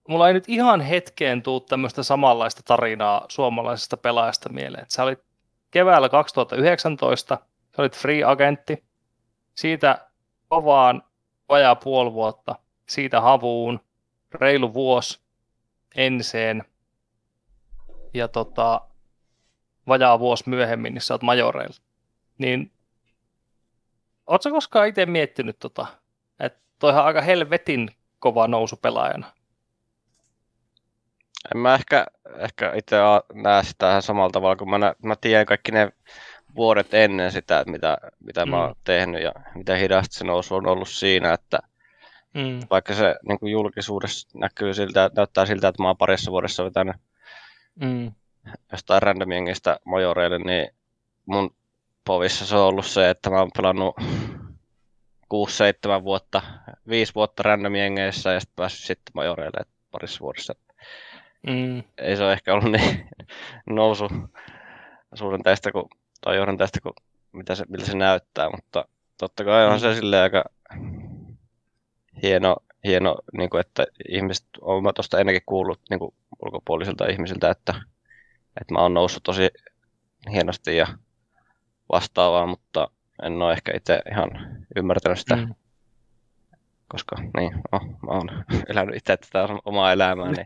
mulla ei nyt ihan hetkeen tule tämmöistä samanlaista tarinaa suomalaisesta pelaajasta mieleen. Sä olit keväällä kaksituhattayhdeksäntoista, sä olit free-agentti, siitä kovaan vajaa puoli vuotta, siitä havuun, reilu vuosi enseen ja tota, vajaa vuosi myöhemmin, niin sä oot majoreilla. Niin, oot sä koskaan itse miettinyt, tota, että toihan aika helvetin kova nousu pelaajana? En mä ehkä, ehkä itse näe sitä ihan samalla tavalla, kun mä, nä, mä tiedän kaikki ne vuodet ennen sitä, että mitä, mitä mm. mä oon tehnyt ja mitä hidasta se nousu on ollut siinä, että mm. vaikka se niin kuin julkisuudessa näkyy siltä, näyttää siltä, että mä oon parissa vuodessa vetänyt mm. jostain random jengistä majoreille, niin mun povissa se on ollut se, että mä oon pelannut kuusi seitsemän vuotta, viisi vuotta random jengeissä ja sitten päässyt sitten majoreille parissa vuodessa. Mm. Ei se ole ehkä ollut niin nousu suhdanteista kuin, tai johdanteista kuin mitä se, miltä se näyttää, mutta totta kai onhan se silleen aika hieno, hieno niin kuin, että ihmiset, olen mä tuosta ennenkin kuullut niin kuin ulkopuolisilta ihmisiltä, että, että mä oon noussut tosi hienosti ja vastaavaa, mutta en ole ehkä itse ihan ymmärtänyt sitä. Mm. Koska niin, no, mä oon elänyt itse tätä omaa elämää, niin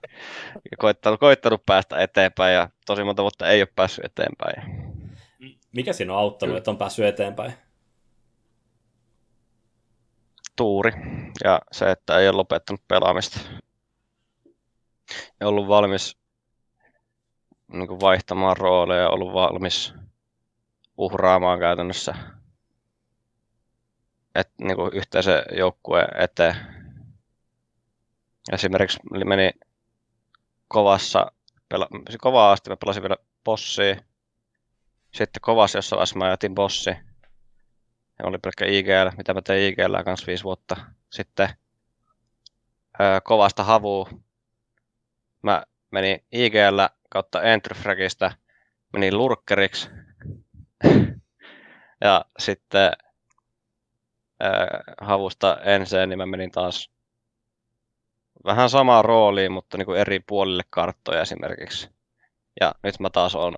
koittanut, koittanut päästä eteenpäin ja tosi monta vuotta ei ole päässyt eteenpäin. Mikä siinä on auttanut, että on päässyt eteenpäin? Tuuri ja se, että ei ole lopettanut pelaamista. Ei ollut valmis niin kuin vaihtamaan rooleja, ollut valmis uhraamaan käytännössä. Että niinku yhteisen joukkueen eteen. Esimerkiksi meni kovassa, pela- kovaa asti mä pelasin vielä bossia. Sitten kovassa jossain vaiheessa mä ajatin bossi. Ja oli pelkkä I G L, mitä mä tein I G L:llä kanssa viisi vuotta. Sitten öö, kovasta havuu. Mä menin I G L:llä kautta entryfragista, menin lurkkeriksi. Ja sitten havusta enseen, niin mä menin taas vähän samaan rooliin, mutta niin kuin eri puolille karttoja esimerkiksi. Ja nyt mä taas on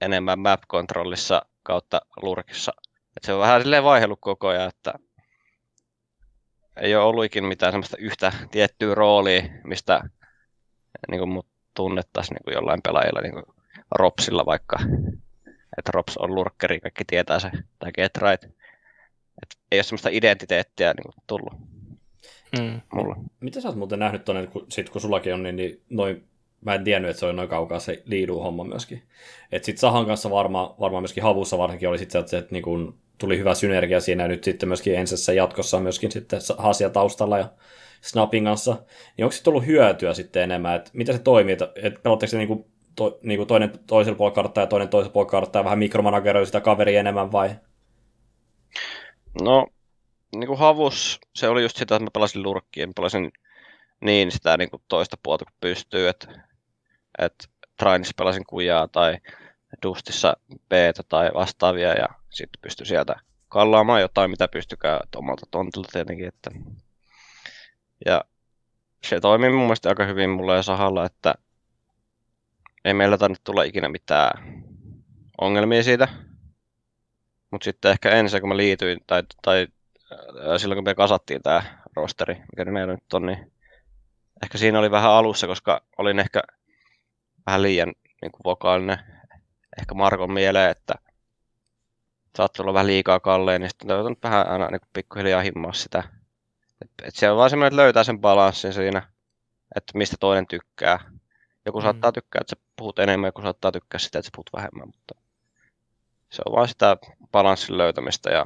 enemmän map-kontrollissa kautta lurkissa. Et se on vähän silleen vaihdellut koko ajan, että ei ole ollut ikin mitään semmoista yhtä tiettyä roolia, mistä niin kuin mut tunnettaisiin niin kuin jollain pelaajilla, niin kuin Ropsilla vaikka. Että Rops on lurkkeri, kaikki tietää se, tai Get Right. Et ei ole semmoista identiteettiä niin kuin tullut mm. mulle. Miten sä oot muuten nähnyt tuonne, kun, sit kun sullakin on, niin, niin noin, mä en tiennyt, että se oli noin kaukaa se liidu homma myöskin. Että sit Sahan kanssa varmaan varma myöskin havussa varsinkin oli sit se, että, että niin kun tuli hyvä synergia siinä nyt sitten myöskin ensessä jatkossa myöskin sitten Hasia taustalla ja Snapin kanssa. Niin onko sit ollut hyötyä sitten enemmän, että miten se toimii, että et pelotteko se niin kuin to, niin toinen toisella puolella karttaa ja toinen toisella puolella karttaa ja vähän mikromanageroi sitä kaveria enemmän vai? No, niinku havus, se oli just sitä, että mä pelasin lurkkiin, mä pelasin niin sitä niinku toista puolta kun pystyy, että et Trainissa pelasin kujaa tai Dustissa B:tä tai vastaavia ja sitten pystyi sieltä kallaamaan jotain, mitä pystykään omalta tontilta tietenkin, että ja se toimii mun mielestä aika hyvin mulla ja Sahalla, että ei meillä tainnut tulla ikinä mitään ongelmia siitä. Mutta sitten ehkä ensin, kun mä liityin, tai, tai äh, silloin kun me kasattiin tää rosteri, mikä meillä nyt on, niin ehkä siinä oli vähän alussa, koska olin ehkä vähän liian niin kuin vokaalinen, ehkä Markon mieleen, että saattoi olla vähän liikaa kalleen, niin sitten on vähän aina niin pikkuhiljaa himmaa sitä. Et, et se on vaan semmoinen, että löytää sen balanssin siinä, että mistä toinen tykkää. Joku saattaa tykkää, että sä puhut enemmän, joku saattaa tykkää sitä, että sä puhut vähemmän. Mutta se on vaan sitä balanssin löytämistä ja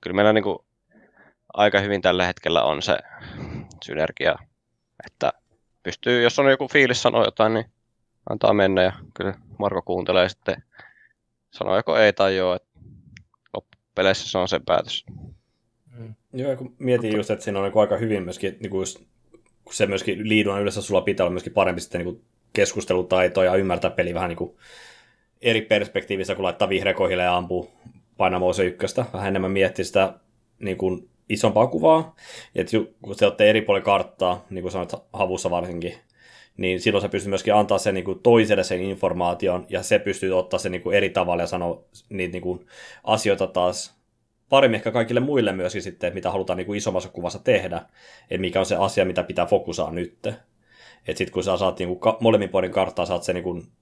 kyllä meillä niin kuin aika hyvin tällä hetkellä on se synergia, että pystyy, jos on joku fiilis sanoo jotain, niin antaa mennä ja kyllä Marko kuuntelee sitten Sano joko ei tai joo, että loppupeleissä se on sen päätös. Mm. Joo, kun mietin just, että siinä on niin aika hyvin myöskin, niin kuin just, kun se myöskin liidunnan yleensä sulla pitää olla myöskin parempi sitten niin keskustelutaitoa ja ymmärtää peli vähän niin kuin eri perspektiivissä, kun laittaa vihreä kohille ja ampuu painamaan se ykköstä. Vähän enemmän miettiä sitä niin kuin isompaa kuvaa, että kun te olette eri puolilla karttaa, niin kuin sanoit Haavussa varsinkin, niin silloin se pystyy myöskin antaa sen niin kuin toiselle sen informaation, ja se pystyy ottaa sen niin kuin eri tavalla ja sanoa niitä niin kuin asioita taas paremmin ehkä kaikille muille myöskin sitten, että mitä halutaan niin kuin isommassa kuvassa tehdä, että mikä on se asia, mitä pitää fokusaa nyt. Että sitten kun sä saat niin kuin molemmin puolin karttaa, saat sen niin kuin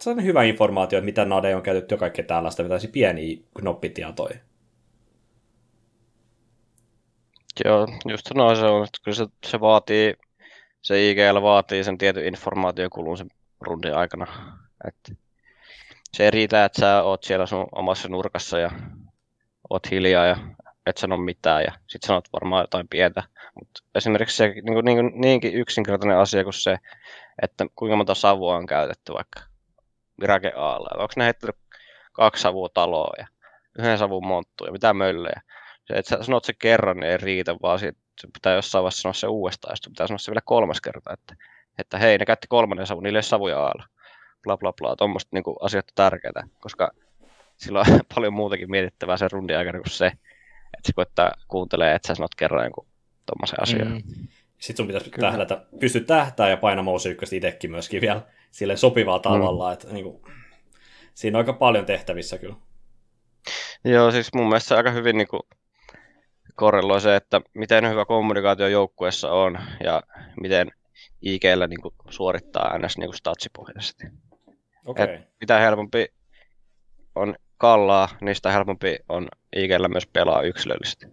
sellainen hyvä informaatio, että mitä nadeja on käytetty ja kaikkea tällaista, mitä se pieniä knoppitietoja. Joo, just sanoin se on, että kyllä se, se vaatii, se I G L vaatii sen tietyn informaatiokulun sen rundin aikana. Et se ei riitä, että sä oot siellä sun omassa nurkassa ja oot hiljaa ja et sano mitään ja sit sanot varmaan jotain pientä. Mut esimerkiksi se niin kuin, niin kuin, niinkin yksinkertainen asia kuin se, että kuinka monta savua on käytetty vaikka virake A:lla. Onko ne heittänyt kaksi savua taloa ja yhden savun monttuun ja mitä möllöjä. Se, että sä sanot se kerran, niin ei riitä, vaan siitä pitää jossain vaiheessa sanoa se uudestaan, ja sitten pitää sanoa se vielä kolmas kerta, että, että hei, ne käytti kolmannen savun, niille ei savuja aalla. Bla bla bla, tuommoiset niin kuin asiat on tärkeitä, koska sillä on paljon muutakin mietittävää sen rundin aikana kuin se, että se koittaa kuuntelee, että sä sanot kerran jonkun tuommoisen asian. Mm. Sitten sun pitäisi tähdätä, pysty tähtää ja painaa mouse ykköstä itsekin myöskin vielä silleen sopivaa tavalla, mm. että niin kuin, siinä on aika paljon tehtävissä kyllä. Joo, siis mun mielestä se aika hyvin niin kuin korreloi se, että miten hyvä kommunikaatio joukkueessa on ja miten I G:llä niin kuin suorittaa ns. Niin kuin statsipohjaisesti. Okay. Mitä helpompi on kallaa, niin sitä helpompi on I G:llä myös pelaa yksilöllisesti.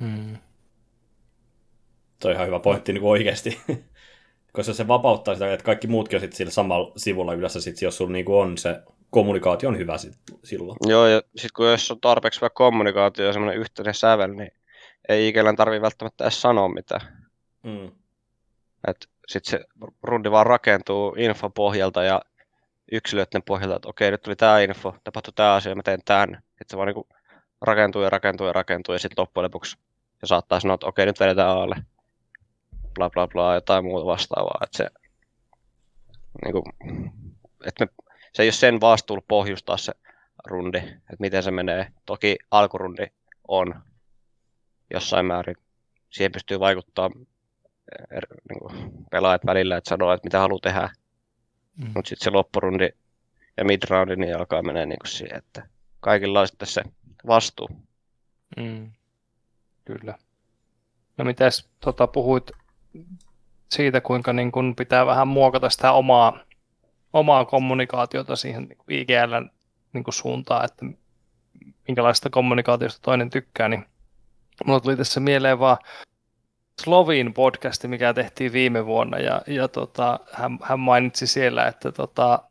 Hmm. Toi on ihan hyvä pointti niin kuin oikeasti, koska se vapauttaa sitä, että kaikki muutkin on sitten sillä samalla sivulla yleensä, sit, jos sulla niin kuin on se kommunikaatio on hyvä sit, silloin. Joo, ja sitten kun jos on tarpeeksi hyvä kommunikaatio ja semmoinen yhteinen sävel, niin ei ikään tarvitse välttämättä edes sanoa mitään. Mm. Sitten se rundi vaan rakentuu infon pohjalta ja yksilöiden pohjalta, että okei, nyt tuli tämä info, tapahtui tämä asia, mä teen tämän. Sitten se vaan niinku rakentuu ja rakentuu ja rakentuu ja sitten loppujen lopuksi se saattaa sanoa, että okei, nyt vedetään A:lle, bla bla bla, jotain muuta vastaavaa. Et se, niinku, et me, se ei ole sen vastuulla pohjustaa se rundi, että miten se menee. Toki alkurundi on jossain määrin. Siihen pystyy vaikuttaa niin pelaajat välillä, että sanoo, että mitä haluaa tehdä. Mm. Mutta sitten se loppurundi ja midroundi niin alkaa mennä niin kuin siihen, että kaikilla on sitten se vastuu. Mm. Kyllä. No mitäs tota, puhuit siitä, kuinka niin kun pitää vähän muokata sitä omaa omaa kommunikaatiota siihen I G L:n niin kuin suuntaan, että minkälaista kommunikaatiosta toinen tykkää, niin mulla tuli tässä mieleen vaan Slovin podcasti, mikä tehtiin viime vuonna, ja, ja tota, hän, hän mainitsi siellä, että tota,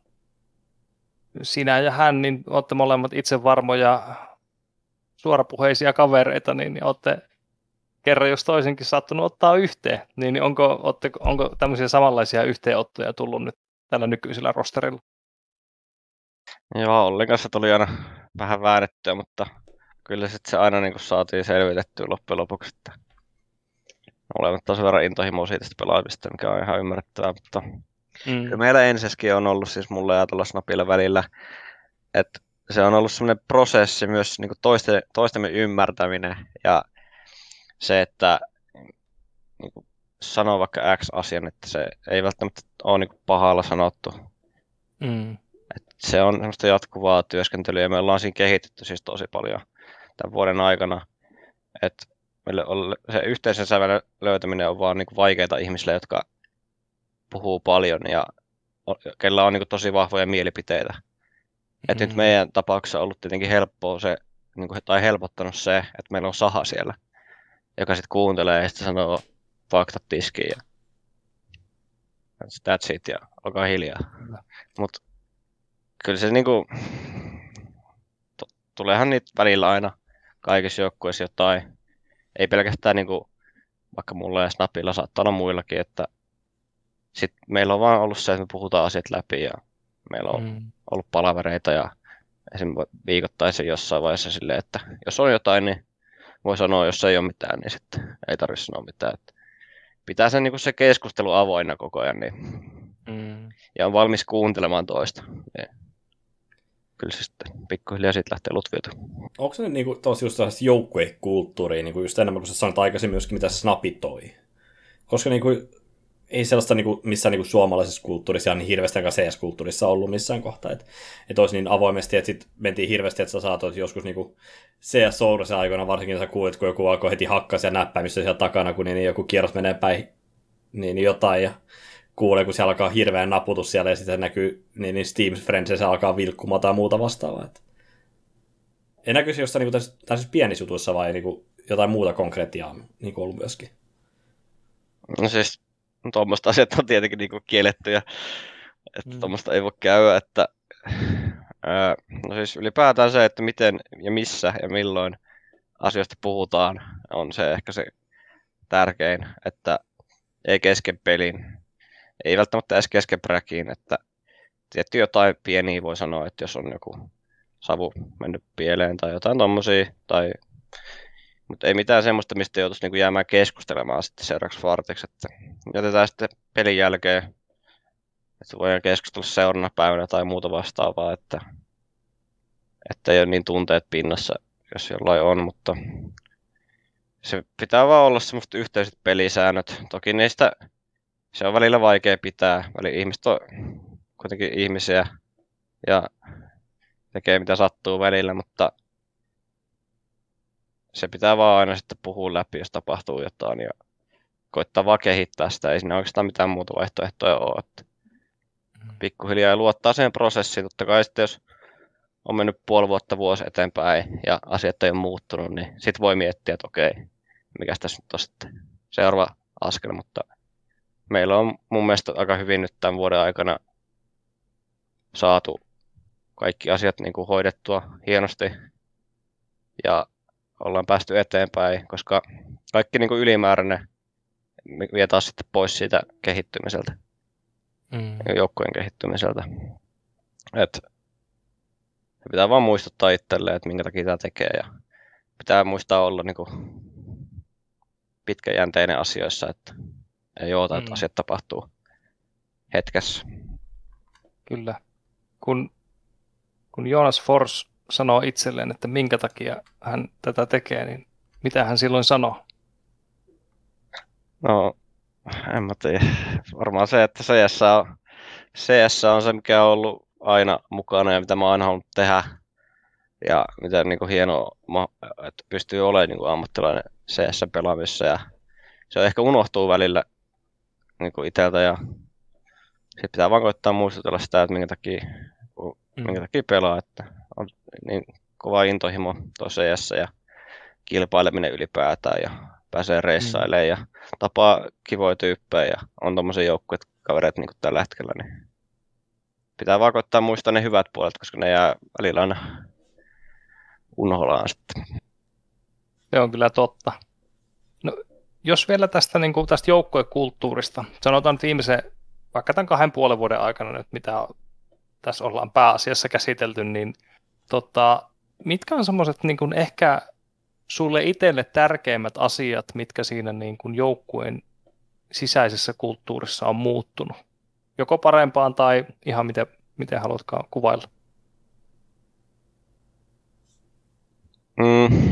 sinä ja hän, niin olette molemmat itsevarmoja suorapuheisia kavereita, niin, niin olette kerran jos toisenkin saattanut ottaa yhteen, niin onko, olette, onko tämmöisiä samanlaisia yhteenottoja tullut nyt tällä nykyisellä rosterilla? Joo, Ollin kanssa tuli aina vähän väärättyä, mutta kyllä sitten se aina niin saatiin selvitettyä loppujen lopuksi. Olemme taas verran intohimoa siitä pelaamista, mikä on ihan ymmärrettävää, mutta mm. kyllä meillä ensiskin on ollut siis mulle ja tuolla Snapilla välillä, että se on ollut semmoinen prosessi myös niin toiste, toistemme ymmärtäminen ja se, että niin sanoo vaikka X-asian, että se ei välttämättä ole niin pahalla sanottu. Mm. Et se on semmoista jatkuvaa työskentelyä ja me ollaan siinä kehitetty siis tosi paljon tämän vuoden aikana. Et meille on, se yhteisen sävelen löytäminen on vaan niin vaikeaa ihmisille, jotka puhuu paljon ja kellä on niin tosi vahvoja mielipiteitä. Et mm. nyt meidän tapauksessa on ollut tietenkin helppoa se, niin kuin, tai helpottanut se, että meillä on Saha siellä, joka sitten kuuntelee ja sitten sanoo faktat tiskiin ja that's it ja olkaa hiljaa. Mut kyllä se niinku t- tuleehan niitä välillä aina kaikissa joukkueissa jotain. Ei pelkästään niinku vaikka mulla ja Snapilla, saattaa olla muillakin, että sit meillä on vaan ollut se, että me puhutaan asiat läpi ja meillä on mm. ollut palavereita ja esim. Viikoittaisen jossain vaiheessa silleen, että jos on jotain, niin voi sanoa, jos ei ole mitään, niin sitten ei tarvitse sanoa mitään. Että pitää se, niin kuin se keskustelu avoinna koko ajan niin. Mm. Ja on valmis kuuntelemaan toista. Ja kyllä se sitten pikkuhiljaa siitä lähtee lutviutua. Onko se niin kuin tossa just tällaista joukkuekulttuuria, niin kuin just enemmän kuin sä sanoit aikaisemmin myöskin, mitä Snapi toi? Koska niin kuin, ei sellaista niin kuin, missään niin kuin suomalaisessa kulttuurissa ja niin hirveästi C S-kulttuurissa ollut missään kohtaa. Että et olisi niin avoimesti, että sitten mentiin hirveästi, että sä saatoit joskus niin kuin C S-soudassa aikoina, varsinkin sä kuulet, kun joku alkoi heti hakkaa ja näppäimistä siellä takana, kun niin, niin joku kierros menee päin niin jotain ja kuulee, kun siellä alkaa hirveä naputus siellä ja sitten näkyy niin, niin Steam Friends ja se alkaa vilkkumaan tai muuta vastaavaa. Et ei näkyisi jostain niin tässä, tässä pienissä jutuissa vai niin kuin jotain muuta konkreettiaa niin kuin ollut myöskin? No siis tuommoista asiat on tietenkin niin kuin kielletty ja että mm. tuommoista ei voi käydä. Että, ää, no siis ylipäätään se, että miten ja missä ja milloin asioista puhutaan, on se ehkä se tärkein, että ei kesken pelin, ei välttämättä edes kesken präkiin, että tietty jotain pieniä voi sanoa, että jos on joku savu mennyt pieleen tai jotain tommosia, tai mutta ei mitään semmoista, mistä joutuisi niinku jäämään keskustelemaan sitten seuraavaksi vartiksi. Että jätetään sitten pelin jälkeen, että voidaan keskustella seuraavana päivänä tai muuta vastaavaa, että, että ei ole niin tunteet pinnassa, jos jollain on, mutta se pitää vaan olla semmoiset yhteiset pelisäännöt. Toki niistä se on välillä vaikea pitää, eli ihmiset on kuitenkin ihmisiä ja tekee mitä sattuu välillä, mutta se pitää vaan aina sitten puhua läpi, jos tapahtuu jotain ja koittaa vaan kehittää sitä. Ei siinä oikeastaan mitään muuta vaihtoehtoja ole. Että pikkuhiljaa ja luottaa siihen prosessiin. Totta kai sitten jos on mennyt puoli vuotta, vuosi eteenpäin ja asiat ei ole muuttunut, niin sitten voi miettiä, että okei, mikäs tässä nyt on sitten seuraava askel. Mutta meillä on mun mielestä aika hyvin nyt tämän vuoden aikana saatu kaikki asiat niin kuin hoidettua hienosti. Ja ollaan päästy eteenpäin, koska kaikki niin kuin ylimääräinen vie taas sitten pois siitä kehittymiseltä, mm. joukkueen kehittymiseltä. Et pitää vaan muistuttaa itselleen, että minkä takia tämä tekee. Ja pitää muistaa olla niin kuin pitkäjänteinen asioissa, että ei oota, mm. että asiat tapahtuu hetkessä. Kyllä. Kun, kun Joonas Fors sanoo itselleen, että minkä takia hän tätä tekee, niin mitä hän silloin sanoo? No, en mä tiedä. Varmaan se, että C S on, C S on se, mikä on ollut aina mukana ja mitä mä oon aina halunnut tehdä. Ja mitä niin kuin hienoa, että pystyy olemaan niin kuin ammattilainen C S-pelaamissa. Ja se ehkä unohtuu välillä niin kuin itseltä ja sit pitää vaan koittaa muistutella sitä, että minkä takia, mm. minkä takia pelaa. Että on niin kova intohimo tuossa C S ja kilpaileminen ylipäätään ja pääsee reissailemaan mm. ja tapaa kivoja tyyppejä ja on tommosia joukkueet kavereita niin tällä hetkellä. Niin pitää vaan koittaa muistaa ne hyvät puolet, koska ne jää välillä aina unholaan sitten. Se on kyllä totta. No, jos vielä tästä, niin kuin tästä joukkuekulttuurista, sanotaan nyt viimeisen, vaikka tämän kahden puolen vuoden aikana nyt, mitä on, tässä ollaan pääasiassa käsitelty, niin tota, mitkä on semmoiset niin kuin ehkä sulle itselle tärkeimmät asiat, mitkä siinä niin kuin joukkueen sisäisessä kulttuurissa on muuttunut? Joko parempaan tai ihan miten, miten haluatkaan kuvailla? Mm.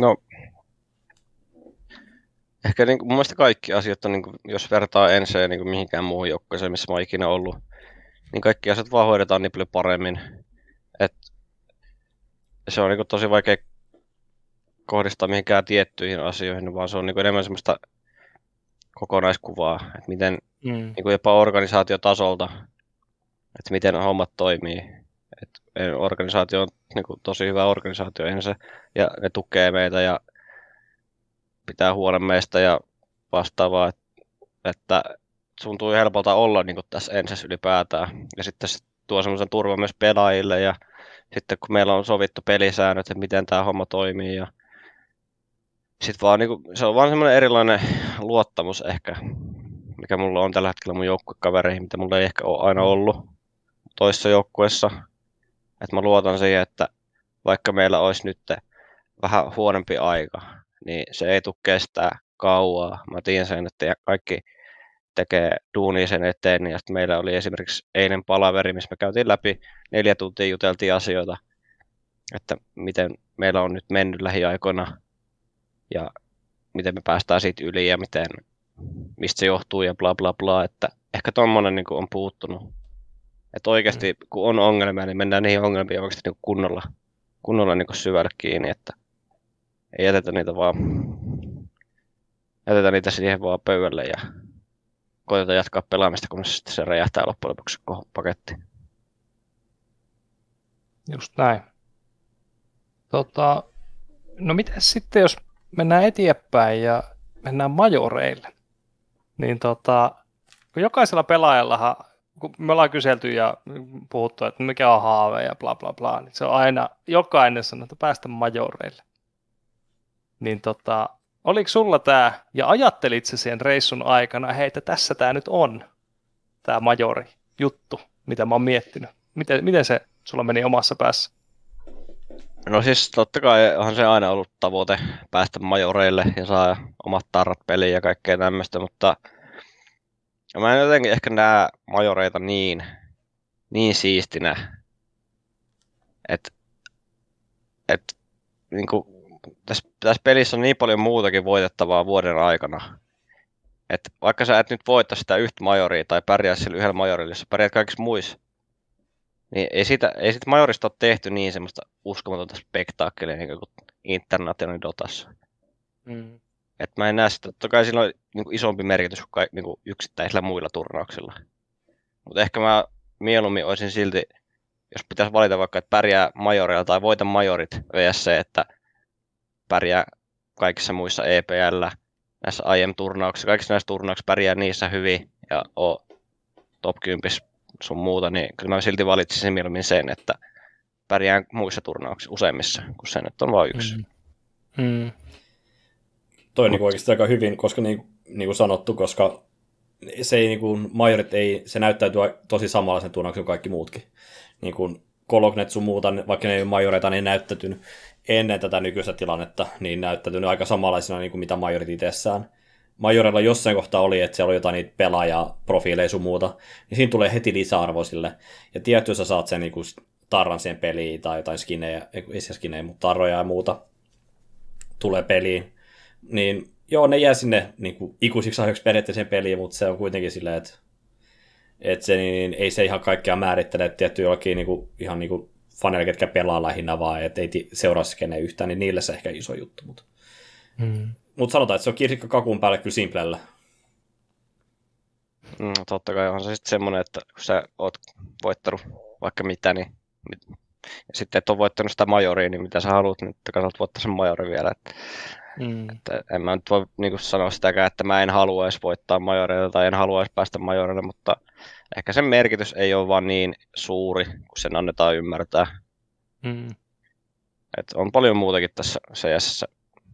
No, ehkä niin kuin, mun mielestä kaikki asiat on, niin kuin, jos vertaa ensin niin kuin mihinkään muuhun joukkueeseen, missä mä oon ikinä ollut, niin kaikki asiat vaan hoidetaan niin paljon paremmin. Et se on niinku tosi vaikea kohdistaa mihinkään tiettyihin asioihin, vaan se on niinku enemmän semmoista kokonaiskuvaa, että miten mm. niinku jopa organisaatiotasolta, että miten hommat toimii. Et organisaatio on niinku tosi hyvä organisaatio ihmisiä, ja ne tukee meitä ja pitää huolen meistä ja vastaavaa, et, että tuntuu helpolta olla niinku tässä ensin ylipäätään. Ja sitten se tuo semmoisen turvan myös pelaajille ja sitten kun meillä on sovittu pelisäännöt, että miten tämä homma toimii ja sitten vaan niinku, se on vaan semmoinen erilainen luottamus ehkä, mikä mulla on tällä hetkellä mun joukkuekavereihin, mitä mulla ei ehkä ole aina ollut. toissa joukkuessa. Että mä luotan siihen, että vaikka meillä olisi nyt vähän huonompi aika, niin se ei tule kestää kauaa. Mä tiedän sen, että kaikki tekee duunia sen eteen. Ja meillä oli esimerkiksi eilen palaveri, missä me käytiin läpi neljä tuntia juteltiin asioita, että miten meillä on nyt mennyt lähiaikoina ja miten me päästään siitä yli ja miten, mistä se johtuu ja bla bla bla. Että ehkä tommonen niin kuin on puuttunut. Että oikeasti kun on ongelmia, niin mennään niihin ongelmiin oikeasti niin kuin kunnolla, kunnolla niin kuin syvälle kiinni, että ei jätetä niitä vaan, jätetä niitä siihen vaan pöydälle ja koitetaan jatkaa pelaamista, kun sitten se räjähtää loppujen lopuksi pakettiin. Just näin. Tota, no miten sitten, jos mennään eteenpäin ja mennään majoreille, niin tota, kun jokaisella pelaajallahan, kun me ollaan kyselty ja puhuttu, että mikä on haave ja bla bla bla, niin se on aina, jokainen sanoo, että päästä majoreille. Niin tota, oliko sulla tämä, ja ajattelit sä sen reissun aikana, hei, että tässä tämä nyt on, tämä majori juttu, mitä mä oon miettinyt. Miten, miten se sulla meni omassa päässä? No siis totta kai onhan se aina ollut tavoite päästä majoreille ja saa omat tarrat peliin ja kaikkea tämmöistä, mutta mä en jotenkin ehkä näe majoreita niin, niin siistinä, että et, niinku, tässä, tässä pelissä on niin paljon muutakin voitettavaa vuoden aikana, että vaikka sä et nyt voita sitä yhtä majoria tai pärjää sillä yhdellä majorilla, jos sä pärjät kaikissa muissa, niin ei siitä, ei siitä majorista ole tehty niin semmoista uskomatonta spektaakkelia niin kuin Internationalin Dotassa. Mm. Et mä en näe sitä, totta kai sillä on niin isompi merkitys kuin niin kuin yksittäisillä muilla turnauksilla. Mutta ehkä mä mieluummin olisin silti, jos pitäisi valita vaikka, että pärjää majoreilla tai voita majorit versus että pärjää kaikissa muissa E P L, näissä I M-turnauksissa, kaikissa näissä turnauksissa pärjää niissä hyvin ja on top kymmenen sun muuta, niin kyllä mä silti valitsisin mieluummin sen, että pärjään muissa turnauksissa useimmissa, kun sen nyt on vain yksi. Mm. Mm. Toi on niin oikeasti aika hyvin, koska niin, niin kuin sanottu, koska se ei niin kuin, majorit ei, se näyttäytyy tosi samalla sen turnauksen kuin kaikki muutkin. Niin kuin Kolognet sun muuta, vaikka ne ei ole majoreita, niin näyttäytynyt ennen tätä nykyistä tilannetta, niin näyttäytynyt aika samanlaisena niin kuin mitä majorit itsessään. Majorella jossain kohtaa oli, että siellä oli jotain niitä pelaajaa, profiileja sun muuta, niin siinä tulee heti lisäarvo sille. Ja tietysti sä saat sen niin kuin tarran siihen peliin tai jotain skinejä, ei se skinejä, mutta tarroja ja muuta tulee peliin. Niin joo, ne jää sinne niin kuin ikuisiksi ajoiksi periaatteeseen peliin, mutta se on kuitenkin silleen, että, että se, niin, ei se ihan kaikkea määrittele tietty jollakin niin kuin, ihan niin kuin faneille, ketkä pelaa lähinnä vaan, että ei seuraa skenejä yhtään, niin niille se ehkä iso juttu. Mutta mm. Mut sanotaan, että se on kirsikka kakun päälle kyllä Simplellä. Mm, totta kai on se sitten semmoinen, että kun sä oot voittanut vaikka mitä, niin ja sitten et ole voittanut sitä majoria, niin mitä sä haluat, niin totta kai sä haluat voittaa sen majorin vielä. Että, mm. että en mä nyt voi niin sanoa sitäkään, että mä en haluaisi voittaa majoreita tai en haluaisi päästä majorille, mutta ehkä sen merkitys ei ole vaan niin suuri, kun sen annetaan ymmärtää. Mm. Että on paljon muutakin tässä C S:ssä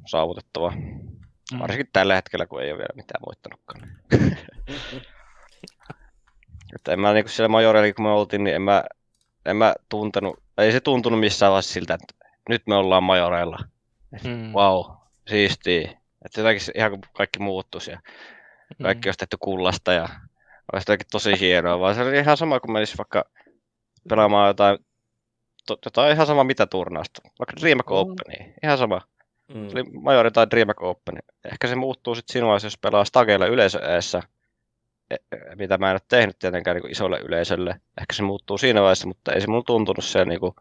saavutettavaa. Mm. Varsinkin tällä hetkellä, kun ei ole vielä mitään voittanutkaan. Että en mä niinku siellä majoreilla, kun me oltiin, niin en mä, en mä tuntenut, ei se tuntunut missään vaiheessa siltä, että nyt me ollaan majoreilla. Mm. Vau, wow, siistiä. Että jotakin ihan kun kaikki muuttuisi ja kaikki mm. olisi tehty kullasta ja olisi jotakin tosi hienoa, vaan se oli ihan sama, kun menisi vaikka pelaamaan jotain, to, jotain ihan sama mitä turnausta, vaikka Dreamhack mm. Openia, ihan sama. Mm. Se oli majori tai Dreamhack Openi. Ehkä se muuttuu sitten sinua, jos pelaa stageilla yleisöessä, mitä mä en ole tehnyt tietenkään niin isolle yleisölle. Ehkä se muuttuu siinä vaiheessa, mutta ei se mulla tuntunut siellä, niin kuin,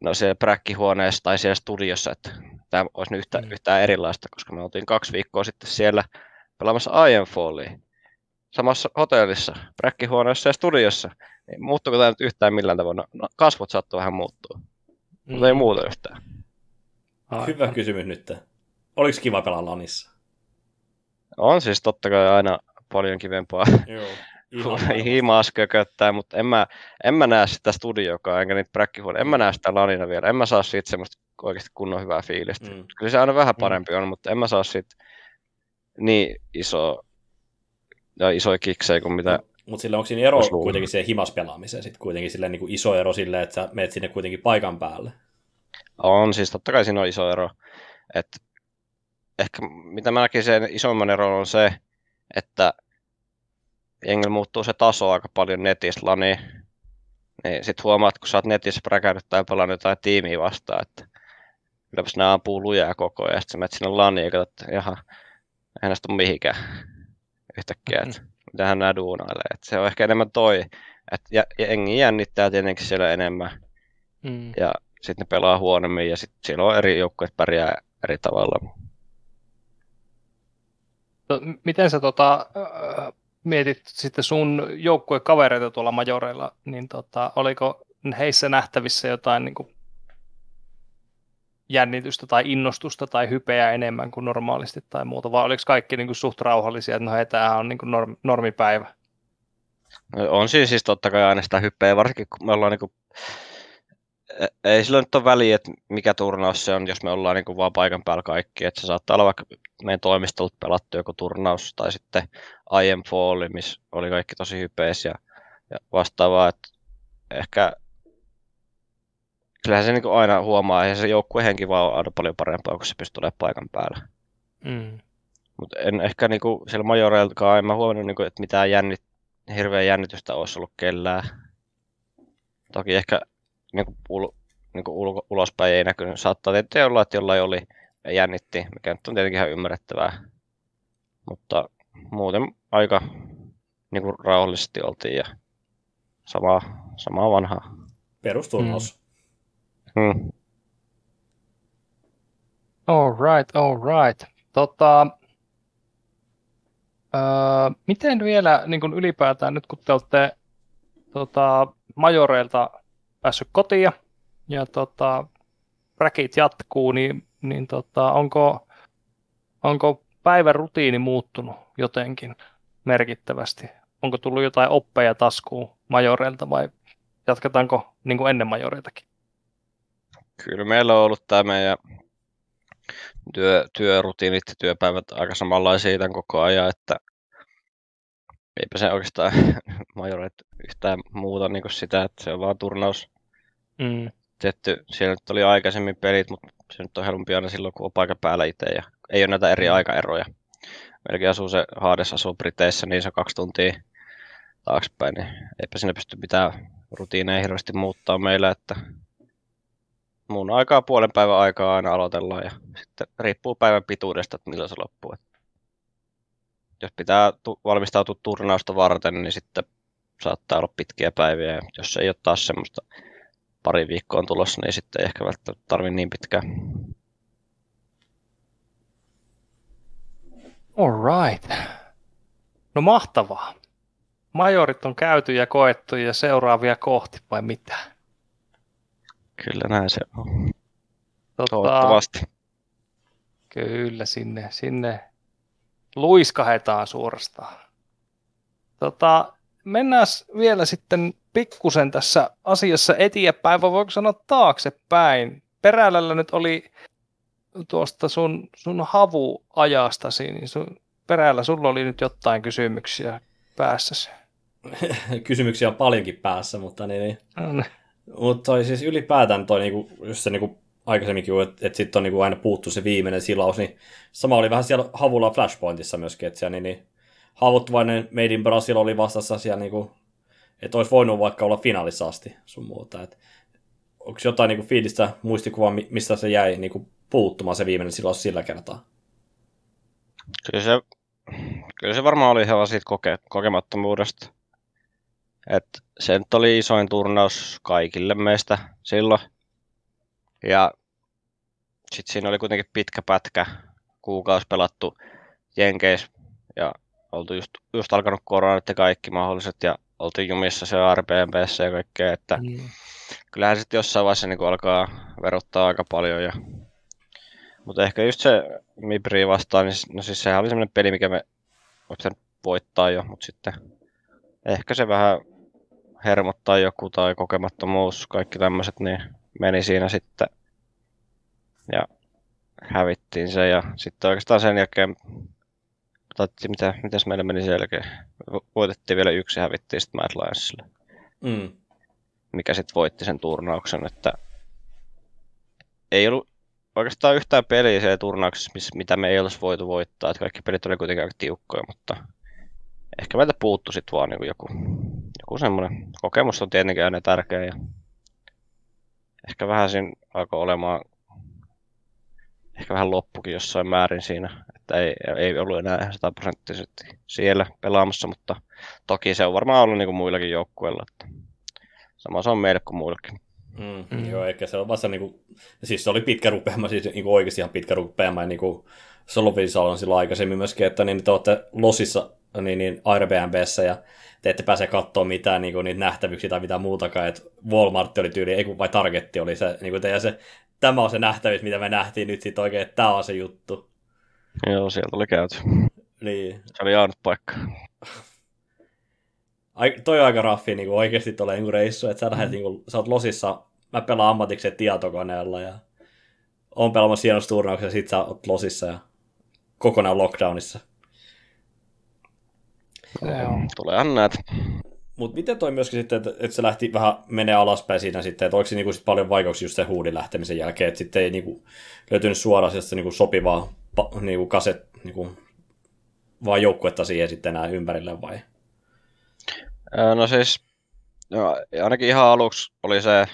no siellä präkkihuoneessa tai siellä studiossa, että tämä olisi nyt yhtään, mm. yhtään erilaista, koska me oltiin kaksi viikkoa sitten siellä pelaamassa I M Fallia samassa hotellissa, präkkihuoneessa ja studiossa. Niin muuttuuko tämä nyt yhtään millään tavalla? No, kasvot saattaa vähän muuttua, mm. mutta ei muuta yhtään. Aivan. Hyvä kysymys nyt. Oliko kiva pelaa lanissa? On siis totta kai aina paljon kivempaa. Joo. Himaas kököttää, mutta en mä, en mä näe sitä studiokaa, enkä niitä bräkkihuoneita. En mä näe sitä lanina vielä. En mä saa siitä semmoista oikeasti kunnon hyvää fiilistä. Mm. Kyllä se aina vähän parempi mm. on, mutta en mä saa siitä niin isoa, isoja kiksejä kuin mitä Mutta sillä onko siinä ero kuitenkin siihen himaspelaamiseen? Sitten kuitenkin sille niin kuin iso ero sille, että sä menet sinne kuitenkin paikan päälle. On, siis totta kai siinä on iso ero. Et ehkä mitä mä näkisin isomman eron on se, että jengillä muuttuu se taso aika paljon netistä, niin, niin sit huomaat, kun sä oot netissä präkännyt tai pelannut jotain tiimiä vastaan, että kylläpäs nää ampuu lujaa koko ajan, ja sit sä menet sinne laniin ja katsot, että jaha, eihän näistä ole mihinkään yhtäkkiä, että mitähän nää duunailee. Et se on ehkä enemmän toi, että jengi jännittää tietenkin siellä enemmän, mm. ja sitten ne pelaa huonommin, ja sitten siellä on eri joukkueet pärjää eri tavalla. No, miten sä tota, äh, mietit sitten sun joukkuekavereita tuolla majoreilla, niin tota, oliko heissä nähtävissä jotain niin kuin jännitystä tai innostusta tai hypeä enemmän kuin normaalisti tai muuta, vai oliko kaikki niin kuin suht rauhallisia, että no hei, tämähän on niin kuin norm, normipäivä? No, on siis, siis totta kai aina sitä hypeä, varsinkin kun me ollaan niin kuin, ei silloin nyt ole väliä, että mikä turnaus se on, jos me ollaan niin kuin vaan paikan päällä kaikki, että se saattaa olla vaikka meidän toimistolta pelattu joku turnaus tai sitten I Am Fall, missä oli kaikki tosi hypeis ja, ja vastaavaa, että ehkä kyllähän se niin kuin aina huomaa, eihän se joukkuehenki vaan on aina paljon parempaa, kun se pystyy olemaan paikan päällä. Mm. Mutta en ehkä niin kuin siellä majoreiltakaan, en mä huomannut, niin kuin, että mitään jännit, hirveä jännitystä olisi ollut kellään. Toki ehkä niin ul, niin ulko, ulospäin ei näkynyt, saattaa tietysti olla, että jollain oli jännitti, mikä nyt on tietenkin ihan ymmärrettävää. Mutta muuten aika niin kuin rauhallisesti oltiin ja samaa, samaa vanhaa. Perusturnaus. Mm. Mm. All right, all right. Tota, öö, miten vielä niin kuin ylipäätään nyt kun te olette tota, majoreilta päässyt kotiin ja tota, räkit jatkuu, niin, niin tota, onko, onko päivän rutiini muuttunut jotenkin merkittävästi? Onko tullut jotain oppeja taskuun majoreilta vai jatketaanko niin kuin ennen majoreitakin? Kyllä meillä on ollut tämä meidän työ, työrutiinit ja työpäivät aika samanlaisia tämän koko ajan, että eipä se oikeastaan majoreet yhtään muuta niin kuin sitä, että se on vaan turnaus. Mm. Tietty, siellä nyt oli aikaisemmin pelit, mutta se nyt on helpompi aina silloin, kun on paikan päällä itse ja ei ole näitä eri aikaeroja. Meilläkin asuu se Hades, asuu Briteissä, niin se on kaksi tuntia taaksepäin, niin eipä siinä pysty mitään rutiineja hirveästi muuttaa meillä, että mun aikaa puolen päivän aikaa aina aloitellaan ja sitten riippuu päivän pituudesta, että milloin se loppuu. Jos pitää tu- valmistautua turnausta varten, niin sitten saattaa olla pitkiä päiviä ja jos ei ole taas semmoista pari viikkoa on tulossa, niin sitten ei ehkä välttämättä tarvitse niin pitkään. All right. No mahtavaa. Majorit on käyty ja koettu ja seuraavia kohti vai mitä? Kyllä näin se on. Tota, toivottavasti. Kyllä sinne, sinne luiskahetaan suorastaan. Tota, mennään vielä sitten pikkusen tässä asiassa eteenpäin, vai voiko sanoa taaksepäin. Perälällä nyt oli tuosta sun, sun havuajastasi, niin sun, Perällä sulla oli nyt jotain kysymyksiä päässäsi. Kysymyksiä on paljonkin päässä, mutta niin, niin. Mm. Mut toi siis ylipäätään toi, niinku, just se niinku aikaisemminkin, että et sitten on niinku aina puuttu se viimeinen silaus, niin sama oli vähän siellä Havulla Flashpointissa myöskin, että siellä niin, niin haavoittuvainen Made in Brasil oli vastassa siellä niinku, että olisi voinut vaikka olla finaalissa asti sun muuta. Et onko jotain niinku fiilistä muistikuvaa, mistä se jäi niinku puuttumaan se viimeinen silaus sillä kertaa? Kyllä se, kyllä se varmaan oli ihan siitä koke, kokemattomuudesta. Et se nyt oli isoin turnaus kaikille meistä silloin. Ja sitten siinä oli kuitenkin pitkä pätkä, kuukausi pelattu Jenkeissä ja oltu just, just alkanut koronat ja kaikki mahdolliset ja oltiin jumissa se R P M:ssä ja kaikkea, että mm. kyllähän sitten jossain vaiheessa niin alkaa verottaa aika paljon. Ja mutta ehkä just se Mibri vastaan, niin no siis sehän oli semmoinen peli, mikä me voimme voittaa jo, mutta sitten ehkä se vähän hermottaa joku tai kokemattomuus, kaikki tämmöiset, niin meni siinä sitten ja hävittiin se ja sitten oikeastaan sen jälkeen Otettiin, mitä, mitäs meillä meni sen jälkeen? Voitettiin vielä yksi ja hävittiin sitten Mad Lionsille. Mm. Mikä sitten voitti sen turnauksen, että ei ollut oikeastaan yhtään peliä siellä turnauksessa, mitä me ei olisi voitu voittaa. Että kaikki pelit oli kuitenkin aika tiukkoja, mutta ehkä meiltä puuttu sitten vaan niin joku, joku semmoinen. Kokemus on tietenkin aina tärkeä ja ehkä vähän siinä alkoi olemaan, ehkä vähän loppukin jossain määrin siinä, että ei, ei ollut enää sataprosenttisesti siellä pelaamassa, mutta toki se on varmaan ollut niin kuin muillakin joukkueilla, että sama se on meille kuin muillekin. Mm, mm. Joo, eikä se ole vasta niinku, siis se oli pitkä rupeama, siis niinku oikeasti ihan pitkä rupeama, ja niinku Solovisa on silloin aikaisemmin myöskin, että niin te olette Losissa, niin, niin Airbnbssä, ja te ette pääse kattoo mitään niinku niitä nähtävyyksiä tai mitään muutakaan, että Walmart oli tyyli, ei kun vai Targetti oli se, niinku teidän se, tämä on se nähtävyys, mitä me nähtiin nyt sit oikein, että tämä on se juttu. Joo, sieltä oli käyty. Niin. Se oli ainut paikka. Ai, toi on aika raffi niin oikeasti tuolla niin reissu, että sä, lähdet, niin kuin, sä oot Losissa, mä pelaan ammatikseen tietokoneella ja oon pelaamassa hienossa turnauksessa ja sit sä oot Losissa ja kokonaan lockdownissa. Tuleehan näitä. Mut miten toi myöskin sitten, että, että se lähti vähän menee alaspäin siinä sitten, että oliko se niin kuin, sit paljon vaikeuksia just sen huudin lähtemisen jälkeen, että sitten ei niin kuin, löytynyt suoraan niin kuin, sopivaa niin kuin, kaset, niin kuin, vaan joukkuetta siihen sitten enää ympärille vai? No siis, no, ainakin ihan aluksi oli se,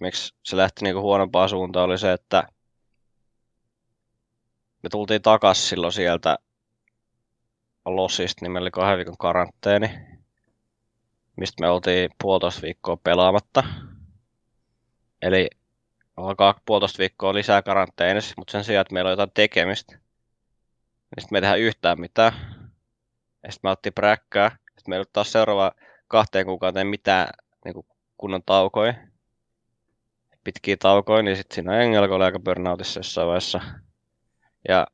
miksi se lähti niinku huonompaan suuntaan, oli se, että me tultiin takas silloin sieltä Lossista, niin meillä oli kahden viikon karanteeni, mistä me oltiin puolitoista viikkoa pelaamatta. Eli alkaa puolitoista viikkoa lisää karanteenissa, mutta sen sijaan, että meillä on jotain tekemistä, niin sitten me ei tehdä yhtään mitään. Ja sitten me otettiin bräkkää. Sitten meillä oli taas seuraava kahteen kuukauteen mitään niin kunnon taukoja, pitkiä taukoja, niin sitten siinä jengi alkoi olla aika burnoutissa jossain vaiheessa. Ja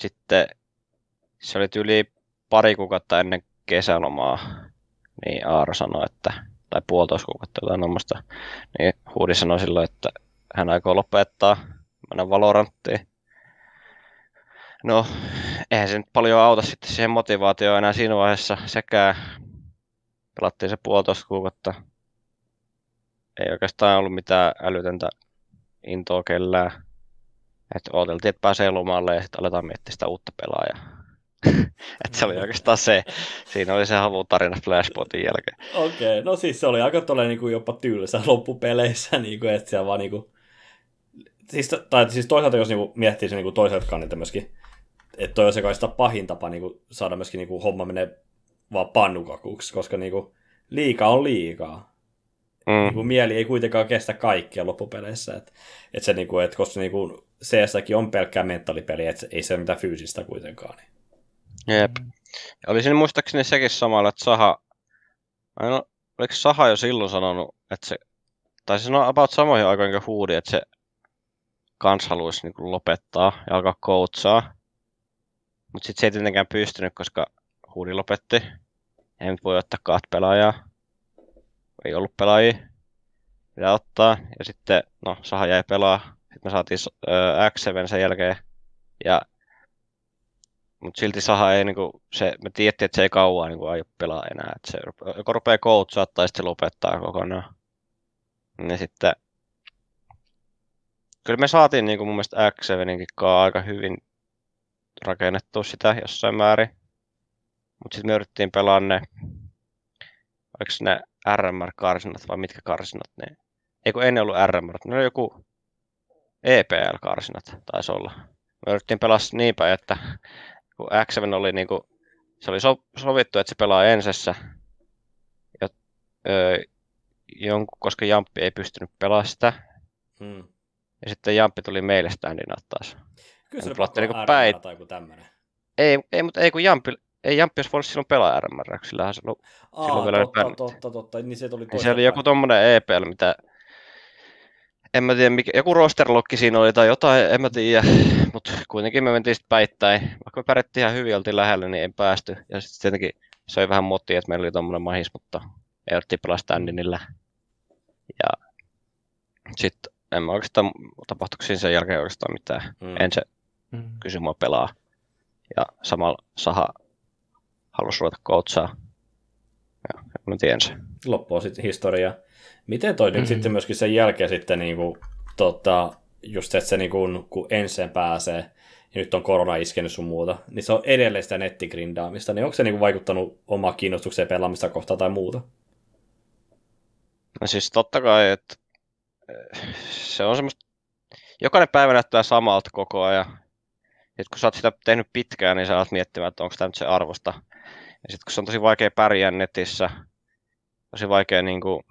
sitten se oli yli pari kuukautta ennen kesälomaa, niin Aaro sanoi, että, tai puolitoista kuukautta jotain omasta, niin Huudi sanoi silloin, että hän aikoo lopettaa, mennä Valoranttiin. No, eihän se nyt paljon auta sitten siihen motivaatioon enää siinä vaiheessa sekä pelattiin se puolitoista kuukautta. Ei oikeastaan ollut mitään älytöntä intoa kellään. Että odoteltiin, että pääsee lomalle ja sitten aletaan miettiä sitä uutta pelaajaa. Että se oli oikeastaan se. Siinä oli se Haavun tarina Flashpointin jälkeen. Okei, okay. No siis se oli aika tolleen niinku jopa tylsä loppupeleissä, niinku, että siellä vaan niinku... Siis, tai siis toisaalta jos niinku miettii se niinku toiselta kannalta myöskin, että toi on se kai sitä pahin tapa niinku saada myöskin niinku homma menee vaan pannukakuksi, koska niinku liikaa on liikaa. Mm. Niinku mieli ei kuitenkaan kestä kaikkia loppupeleissä, että et se niinku, et koska niinku C S:kin on pelkkää mentaalipeliä, että ei se ole mitään fyysistä kuitenkaan. Niin. Jep. Ja oli siinä muistaakseni sekin samalla, että Saha, no, oliko Saha jo silloin sanonut, että se, tai se sanoi about samoihin aikoihin kuin Huudi, että se kans haluaisi niin kuin lopettaa ja alkaa coachaa. Mutta sitten se ei tietenkään pystynyt, koska Huudi lopetti. Ei nyt voi ottaa kahta pelaajaa. Ei ollut pelaajia. Pitää ottaa. Ja sitten, no, Saha jäi pelaa. Sitten me saatiin äh, X seitsemän sen jälkeen. Ja... Mutta silti Saha ei niinku... Se, me tiedettiin, että se ei kauan niinku aio pelaa enää. Et se rupe, joko rupeaa coachaa tai sitten lopettaa kokonaan. Ja sitten... Kyllä me saatiin niin kuin mun mielestä X seitsemän aika hyvin rakennettua sitä jossain määrin. Mutta sitten me yritettiin pelaa ne, oliko ne R M R-karsinat vai mitkä karsinat ne? Eikö ei ne ollut R M R, ne oli joku E P L-karsinat taisi olla. Me yritettiin pelaa niin päin, että kun X seitsemän oli niin kuin, se oli sovittu, että se pelaa ensessä. Ja, öö, jonkun, koska Jamppi ei pystynyt pelaamaan sitä. Hmm. Ja sitten Jamppi tuli meille standina taas. Kyllä se oli pakko niinku päin... tai joku tämmönen. Ei, ei, mutta ei kun Jamppi, ei Jamppi olisi voinut silloin pelaa R M R, sillähän se oli Aa, silloin vielä totta, totta, totta, totta, niin se tuli toista. Se oli joku tommonen E P L, mitä... En mä tiedä, mikä... joku rosterlokki siinä oli tai jotain, en mä tiedä. Mut kuitenkin me mentiin sit päittäin. Vaikka me pärjättiin ihan hyvin, oltiin lähellä, niin ei päästy. Ja sit tietenkin se oli vähän motia, että meillä oli tommonen mahis, mutta ei oltiin pelaa standinillä. Ja sit... En mä oikeastaan, tapahtuiko siinä sen jälkeen oikeastaan mitään. Mm. En se mm. kysy mua pelaa. ja samalla Saha halusi ruveta coachaa. Ja mä tiedän sen. Loppuu sitten historiaa. Miten toi mm-hmm. nyt sitten myöskin sen jälkeen sitten niinku, tota, just että se niinku, kun ensin pääsee, ja nyt on korona iskenyt sun muuta, niin se on edelleen sitä nettigrindaamista, niin onko se niinku vaikuttanut omaa kiinnostukseen pelaamista kohtaan tai muuta? No siis totta kai, että se on semmoista, jokainen päivä näyttää samalta koko ajan. Sitten kun sä oot sitä tehnyt pitkään, niin sä alat miettimään, että onko tämä nyt se arvosta. Ja sitten kun se on tosi vaikea pärjää netissä, tosi vaikea niinku...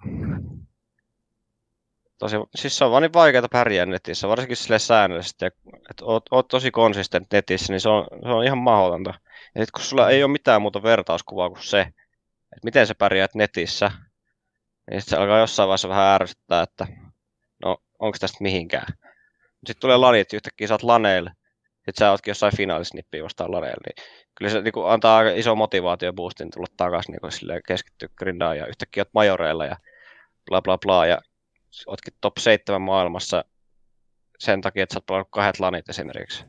Tosi, siis se on vaan niin vaikeaa pärjää netissä, varsinkin silleen säännöllisesti. Että oot, oot tosi konsistent netissä, niin se on, se on ihan mahdotonta. Ja sitten kun sulla ei ole mitään muuta vertauskuvaa kuin se, että miten sä pärjäät netissä, niin sitten se alkaa jossain vaiheessa vähän ärsyttää, että no onko tästä mihinkään. Sitten tulee lanit, yhtäkkiä sä oot laneille, sitten sä ootkin jossain finaalisnippiä vastaan laneille. Niin kyllä se niin antaa aika iso motivaatioboostin tulla takaisin, niin keskittyy grindaan ja yhtäkkiä oot majoreilla ja bla bla bla. Ja ootkin top seitsemän maailmassa sen takia, että sä oot pelannut kahdet lanit esimerkiksi.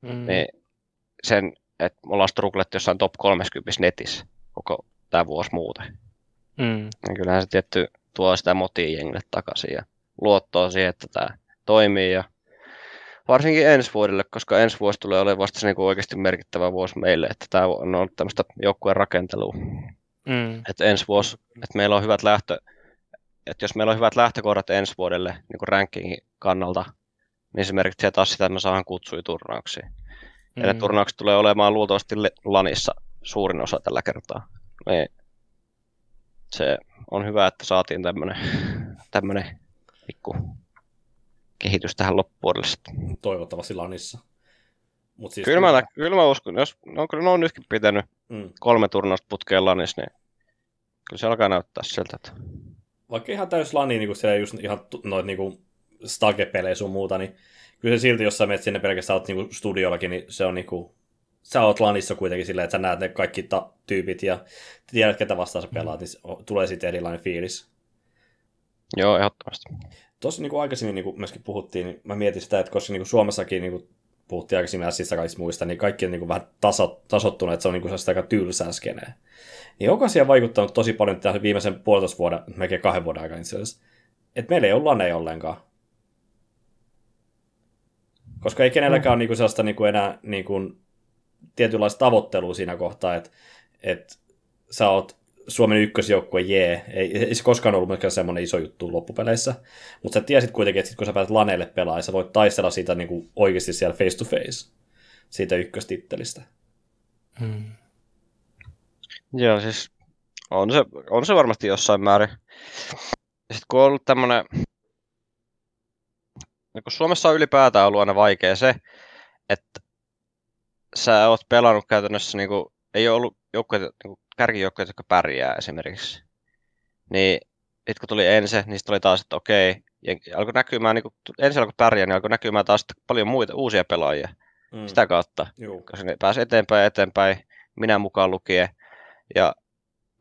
Mm. Niin sen, että me ollaan strugglettu jossain top kolmekymmentä netissä koko tää vuosi muuten. Mm. Niin kyllähän se tietty tuo sitä motia jengille takaisin ja luottoa siihen, että tää toimii. Ja varsinkin ensi vuodelle, koska ensi vuosi tulee olemaan vasta se niinku oikeasti merkittävä vuosi meille, että tää on ollut tämmöistä joukkueen rakentelua. Mm. Että ensi vuosi, että meillä on hyvät lähtö... Että jos meillä on hyvät lähtökohdat ensi vuodelle niin rankingin kannalta, niin se merkitsee taas sitä, että me saadaan kutsui turnauksiin. Mm-hmm. Ja ne turnaukset tulee olemaan luultavasti lanissa suurin osa tällä kertaa. Niin se on hyvä, että saatiin tämmöinen pikku kehitys tähän loppuvuodelle sitten. Toivottavasti lanissa. Mut siis kyllä, mä, kyllä. kyllä mä uskon, jos no, kyllä ne on nytkin pitänyt mm. kolme turnausta putkeen lanissa, niin kyllä se alkaa näyttää siltä, että... Vaikka ihan täys lani, niin siellä just ihan noita niin stage-pelejä sun muuta, niin kyllä se silti, jos sä menet sinne pelkästään oot niin studiollakin, niin se on niin kuin, sä oot lanissa kuitenkin silleen, että sä näet ne kaikki ta- tyypit ja tiedät, ketä vastaan sä pelaat, niin tulee sitten erilainen fiilis. Joo, ehdottomasti. Tuossa niin kuin aikaisemmin niin kuin myöskin puhuttiin, niin mä mietin sitä, että koska niin kuin Suomessakin niin kuin puhuttiin aikaisemmin ässistä kaikista muista, niin kaikki on niin kuin vähän taso- tasoittunut, että se on niin kuin aika tylsää skeneen. Niin onko asia vaikuttanut tosi paljon tähän viimeisen puolitoista vuoden, melkein kahden vuoden aikana itse asiassa, että meillä ei ole laneja ollenkaan. Koska ei kenelläkään mm. ole sellaista enää niin kuin tietynlaista tavoittelua siinä kohtaa, että, että sä oot Suomen ykkösjoukkue, jee. Ei, ei se koskaan ollut myöskään semmoinen iso juttu loppupeleissä, mutta sä tiesit kuitenkin, että sit kun sä pääset laneille pelaamaan, sä voit taistella siitä niin kuin oikeasti siellä face to face, siitä ykköstittelistä. Mm. Joo, siis on se, on se varmasti jossain määrin. Sitten kun on ollut tämmönen... Niin kun Suomessa on ylipäätään ollut aina vaikea se, että sä oot pelannut käytännössä, niin kun, ei ole ollut joukkoja, niin kärkijoukkoja, jotka pärjää esimerkiksi. Niin sitten kun tuli ensin, niin sitten oli taas, että okei, alkoi näkymään, niin kun ensin alkoi pärjää, niin alkoi näkymään taas paljon muita uusia pelaajia mm. sitä kautta. Juu. Koska ne pääsi eteenpäin eteenpäin, minä mukaan lukien. Ja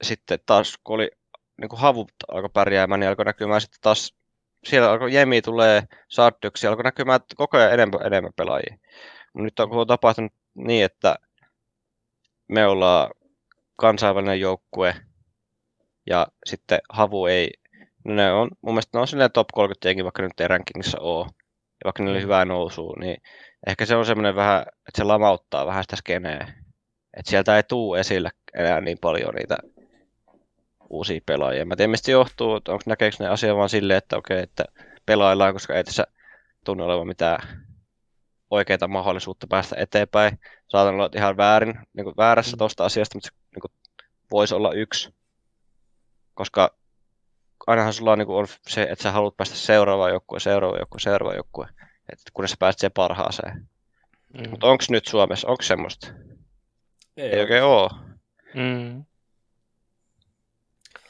sitten taas, kun oli niin kuin Haavu alkoi pärjäämään, niin alkoi näkymään sitten taas, siellä alkoi jemi tulee saattyksi, alkoi näkymään koko ajan enemmän, enemmän pelaajia. Nyt on tapahtunut niin, että me ollaan kansainvälinen joukkue ja sitten Haavu ei, no ne on, mun mielestä ne on silleen top kolmekymmentä jengi, vaikka nyt ei rankingissa ole, ja vaikka niillä oli hyvää nousua, niin ehkä se on semmoinen vähän, että se lamauttaa vähän sitä skeneä. Että sieltä ei tule esille enää niin paljon niitä uusia pelaajia. Mä tiedän, mistä johtuu, että onko näkeekö ne asiaa vaan silleen, että okei, okay, että pelaillaan, koska ei tässä tunne olevan mitään oikeaa mahdollisuutta päästä eteenpäin. Saatan olla ihan väärin, niin kuin väärässä tuosta asiasta, mutta se niin kuin voisi olla yksi. Koska ainahan sulla on, niin kuin on se, että sä haluat päästä seuraavaan joukkueen, seuraavaan joukkueen, seuraavaan joukkueen. Että kunnes sä pääset siihen parhaaseen. Mm. Mutta onko nyt Suomessa, onko semmoista? Ei, ei oikein ole. Mm.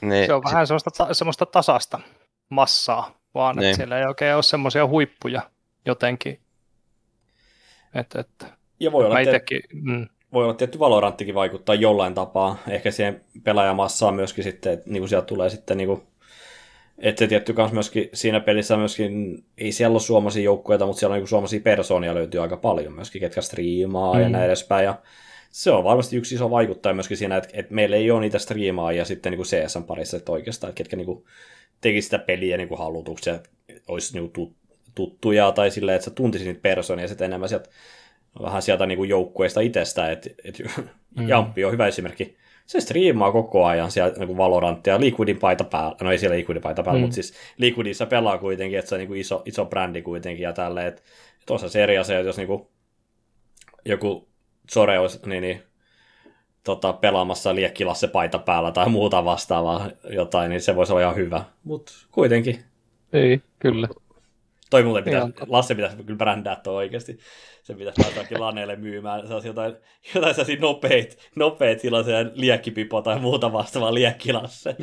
Niin. Se on vähän semmoista, ta- semmoista tasasta massaa, vaan niin. Että siellä ei oikein ole semmoisia huippuja jotenkin. Et, et. Ja voi olla, itekin, te- mm. voi olla tietty Valoranttikin vaikuttaa jollain tapaa. Ehkä siihen pelaajamassaan myöskin sitten, että niinku sieltä tulee sitten niinku Että se tietty kans myöskin siinä pelissä myöskin, ei siellä ole suomalaisia joukkueita, mutta siellä on niin suomalaisia persoonia löytyy aika paljon myöskin, ketkä striimaa mm. ja näin edespäin. Ja se on varmasti yksi iso vaikuttaja myöskin siinä, että, että meillä ei ole niitä striimaajia sitten niin C S:n parissa, että oikeastaan, että ketkä niin tekisivät sitä peliä niin halutuksi ja olisi niin tuttuja tai silleen, että sä tuntisit niitä persoonia sitten enemmän sieltä, vähän sieltä niin joukkueista itsestään. Että, että mm. Jamppi on hyvä esimerkki. Se striimaa koko ajan siellä niin Valoranttia, Liquidin paita päällä, no ei siellä Liquidin paita päällä, mm. mutta siis Liquidissa pelaa kuitenkin, että se on niin iso, iso brändi kuitenkin ja tälleen, että tuossa se eri asia, että jos niin kuin, joku Zore olisi niin, niin, tota, pelaamassa Liekki-Lasse paita päällä tai muuta vastaavaa jotain, niin se voisi olla ihan hyvä, mutta kuitenkin. Ei, kyllä. Toi muuten pitäisi, Lasse pitäisi kyllä brändää tuo oikeasti. Se pitäisi laitaakin laneille myymään. Se olisi jotain, jotain sellaisia nopeita, nopeita sellaisia liekkipipoa tai muuta vastaavaa liekkilasse.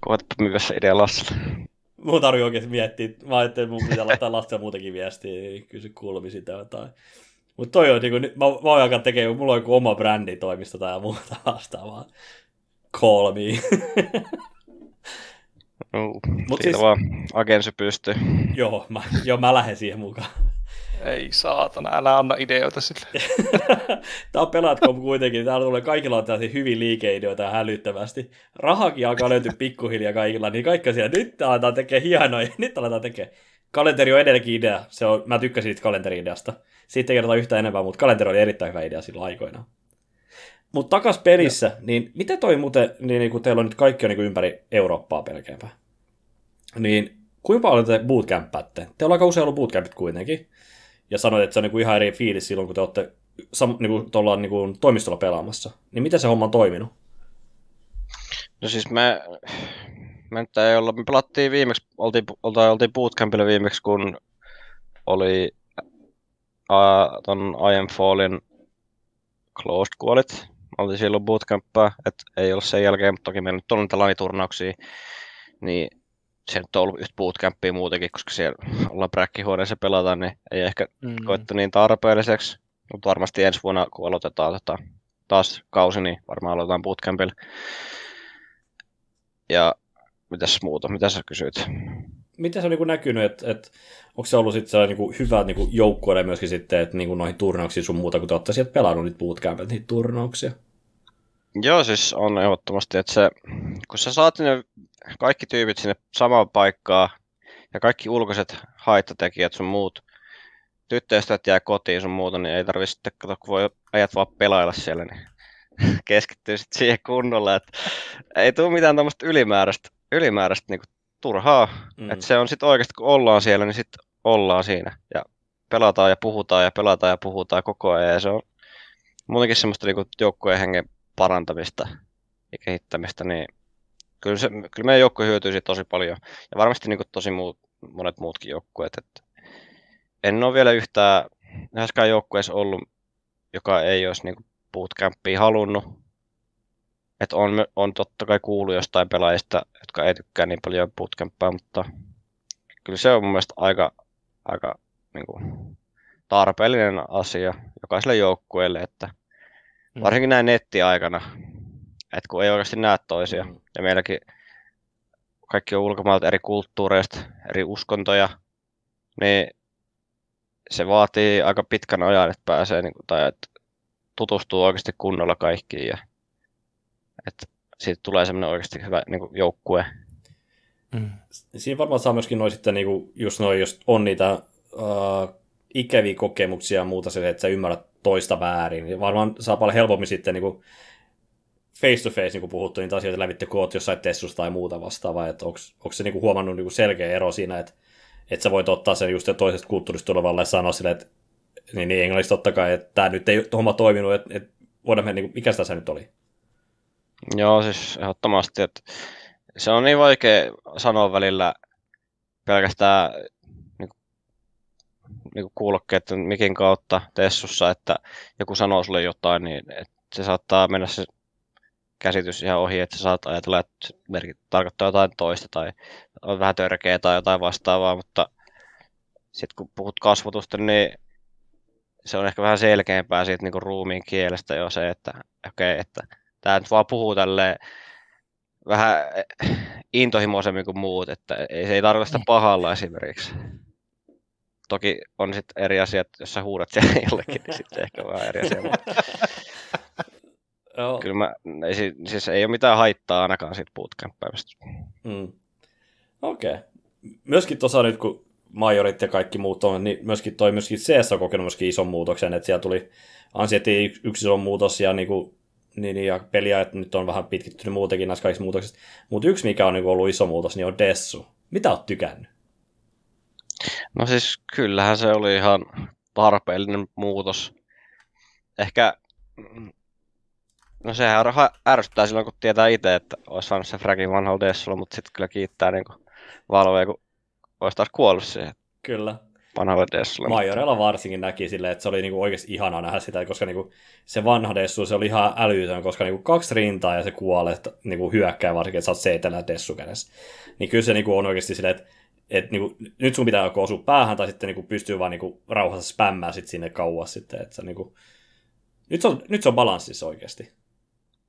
Koetapa myydä se idea Lasselle. Mun tarvii oikeasti miettiä. Mä ajattelin, että mun pitää laittaa Lasselle muutenkin viestiä. Kysy kulmi sitä jotain. Mutta toi on, niin kun, mä, mä oon alkaa tekemään, mulla on joku oma bränditoimisto tai muuta vastaavaa. Call me. No, mut siitä siis vaan agenssi pystyy. Joo, mä, joo, mä lähden siihen mukaan. Ei saatana, älä anna ideoita sille. Tää on Pelaajat piste com kuitenkin, täällä tulee kaikilla on tällaisia hyviä liikeideoita hälyttävästi. Rahakin alkaa löytyä pikkuhiljaa kaikilla, niin kaikki siellä, nyt aletaan tekemään hienoja, nyt aletaan tekemään. Kalenteri on edelleenkin idea, se on, mä tykkäsin siitä kalenteri-ideasta. Siitä ei kerrota yhtään enempää, mutta kalenteri oli erittäin hyvä idea silloin aikoinaan. Mutta takas pelissä, ja niin miten toi muuten, niin, niin kun teillä on nyt kaikki on niin ympäri Eurooppaa pelkäänpä, niin kuinka paljon te bootcampaatte? Teillä on aika usein ollut bootcampit kuitenkin, ja sanoit, että se on niin ihan eri fiilis silloin, kun te olette niin tuolla niin toimistolla pelaamassa. Niin miten se homma on toiminut? No siis me, me nyt ei olla, me pelattiin viimeksi, oltiin, oltiin bootcampilla viimeksi, kun oli uh, ton I Am Fallin closed kuolit. Oltiin silloin bootcampaa, että ei ole sen jälkeen, mutta toki meillä nyt on niitä laniturnauksia, niin se nyt on ollut yhtä bootcampia muutenkin, koska siellä ollaan bräkkihuoneessa ja pelataan, niin ei ehkä mm. koettu niin tarpeelliseksi. Mutta varmasti ensi vuonna, kun aloitetaan tota, taas kausi, niin varmaan aloitetaan bootcampilla. Ja mitäs muuta? Mitä sä kysyit? Miten se on niinku näkynyt, että et, onko se ollut sit niinku hyvä niinku joukkueelle myöskin sitten, että niinku noihin turnauksiin sun muuta, kun te ootte sieltä pelannut niitä bootcampilta niitä turnauksia? Joo, siis on ehdottomasti, että se, kun sä saat ne kaikki tyypit sinne samaan paikkaan ja kaikki ulkoiset haittatekijät sun muut tyttöystävät jää kotiin sun muuta, niin ei tarvitse sitten katsoa, kun voi ajat vaan pelailla siellä, niin keskittyy sitten siihen kunnolla, että ei tule mitään tämmöistä ylimääräistä, ylimääräistä niinku turhaa, mm. että se on sitten oikeasti, kun ollaan siellä, niin sitten ollaan siinä ja pelataan ja puhutaan ja pelataan ja puhutaan koko ajan ja se on muutenkin semmoista niinku joukkueen hengen parantamista ja kehittämistä, niin kyllä, se, kyllä meidän joukkue hyötyy siitä tosi paljon ja varmasti niin kuin tosi muut, monet muutkin joukkueet. Et en ole vielä yhtään läheskään joukkueessa ollut, joka ei olisi niin bootcampia halunnut. Et on, on totta kai kuullut jostain pelaajista, jotka ei tykkää niin paljon bootcampia, mutta kyllä se on mun mielestä aika, aika niin kuin tarpeellinen asia jokaiselle joukkueelle, että varsinkin näin nettiaikana, että kun ei oikeasti näe toisia. Ja meilläkin kaikki on ulkomailta eri kulttuureista, eri uskontoja, niin se vaatii aika pitkän ajan, että pääsee tai että tutustuu oikeasti kunnolla kaikkiin. Ja että siitä tulee semmoinen oikeasti hyvä niin kuin joukkue. Mm. Siinä varmaan saa myöskin noin sitten, niin kuin, just noin, jos on niitä uh, ikäviä kokemuksia ja muuta, se, että sä ymmärrät toista väärin. Ja varmaan saa paljon helpommin sitten niin kuin face to face, niin kuin puhuttu, niitä asioita lävitty, kun oot jossain tessussa tai muuta vastaavaa. Onko se niin kuin huomannut niin kuin selkeä ero siinä, että, että sä voit ottaa sen just toisesta kulttuurista tulevalle ja sanoa sille, että niin, niin englanniksi totta kai, että tämä nyt ei homma toiminut, että, että voidaan mennä, niin kuin, mikä tässä nyt oli? Joo, siis ehdottomasti. Että se on niin vaikea sanoa välillä pelkästään niin kuulokkeiden mikin kautta tessussa, että joku sanoo sulle jotain, niin se saattaa mennä se käsitys ihan ohi, että sä saat ajatella, että merkit tarkoittaa jotain toista tai on vähän törkeä tai jotain vastaavaa, mutta sitten kun puhut kasvotusta, niin se on ehkä vähän selkeämpää siitä niin kuin ruumiin kielestä jo se, että okei, okay, että tää nyt vaan puhuu tälleen vähän intohimoisemmin kuin muut, että ei, se ei tarkoita pahalla esimerkiksi. Toki on sitten eri asiat, jos sä huudat siellä jollekin, niin sitten ehkä vähän eri asiaa. Kyllä mä, ei, siis ei ole mitään haittaa ainakaan siitä bootcamp-päivästä. Mm. Okei. Okay. Myöskin tuossa nyt, kun majorit ja kaikki muut on, niin myöskin toi myöskin C S on kokenut myöskin ison muutoksen, että siellä tuli ansieti yksi, yksi ison muutos ja niinku niin, ja peliä, että nyt on vähän pitkittynyt muutenkin näissä kaikissa muutoksissa. Mutta yksi, mikä on niin ollut iso muutos, niin on Dessu. Mitä oot tykännyt? No siis kyllähän se oli ihan tarpeellinen muutos. Ehkä, no sehän ärsyttää silloin, kun tietää itse, että olisi saanut se fragin vanhalla Dessulla, mutta sitten kyllä kiittää niin Valvea, kun olisi taas kuollut siihen. Kyllä. Majorella varsinkin näki silleen, että se oli niinku oikeasti ihanaa nähdä sitä, koska niinku se vanha dessu, se oli ihan älytön, koska niinku kaksi rintaa ja se kuolee niinku hyökkää varsinkin, että sä oot seitellään dessu kädessä. Niin kyllä se niinku on oikeasti silleen, että et niinku, nyt sun pitää joko osua päähän tai sitten niinku pystyy vaan niinku rauhassa spämmään sit sinne kauas sitten. Että se niinku... nyt, se on, nyt se on balanssissa oikeasti.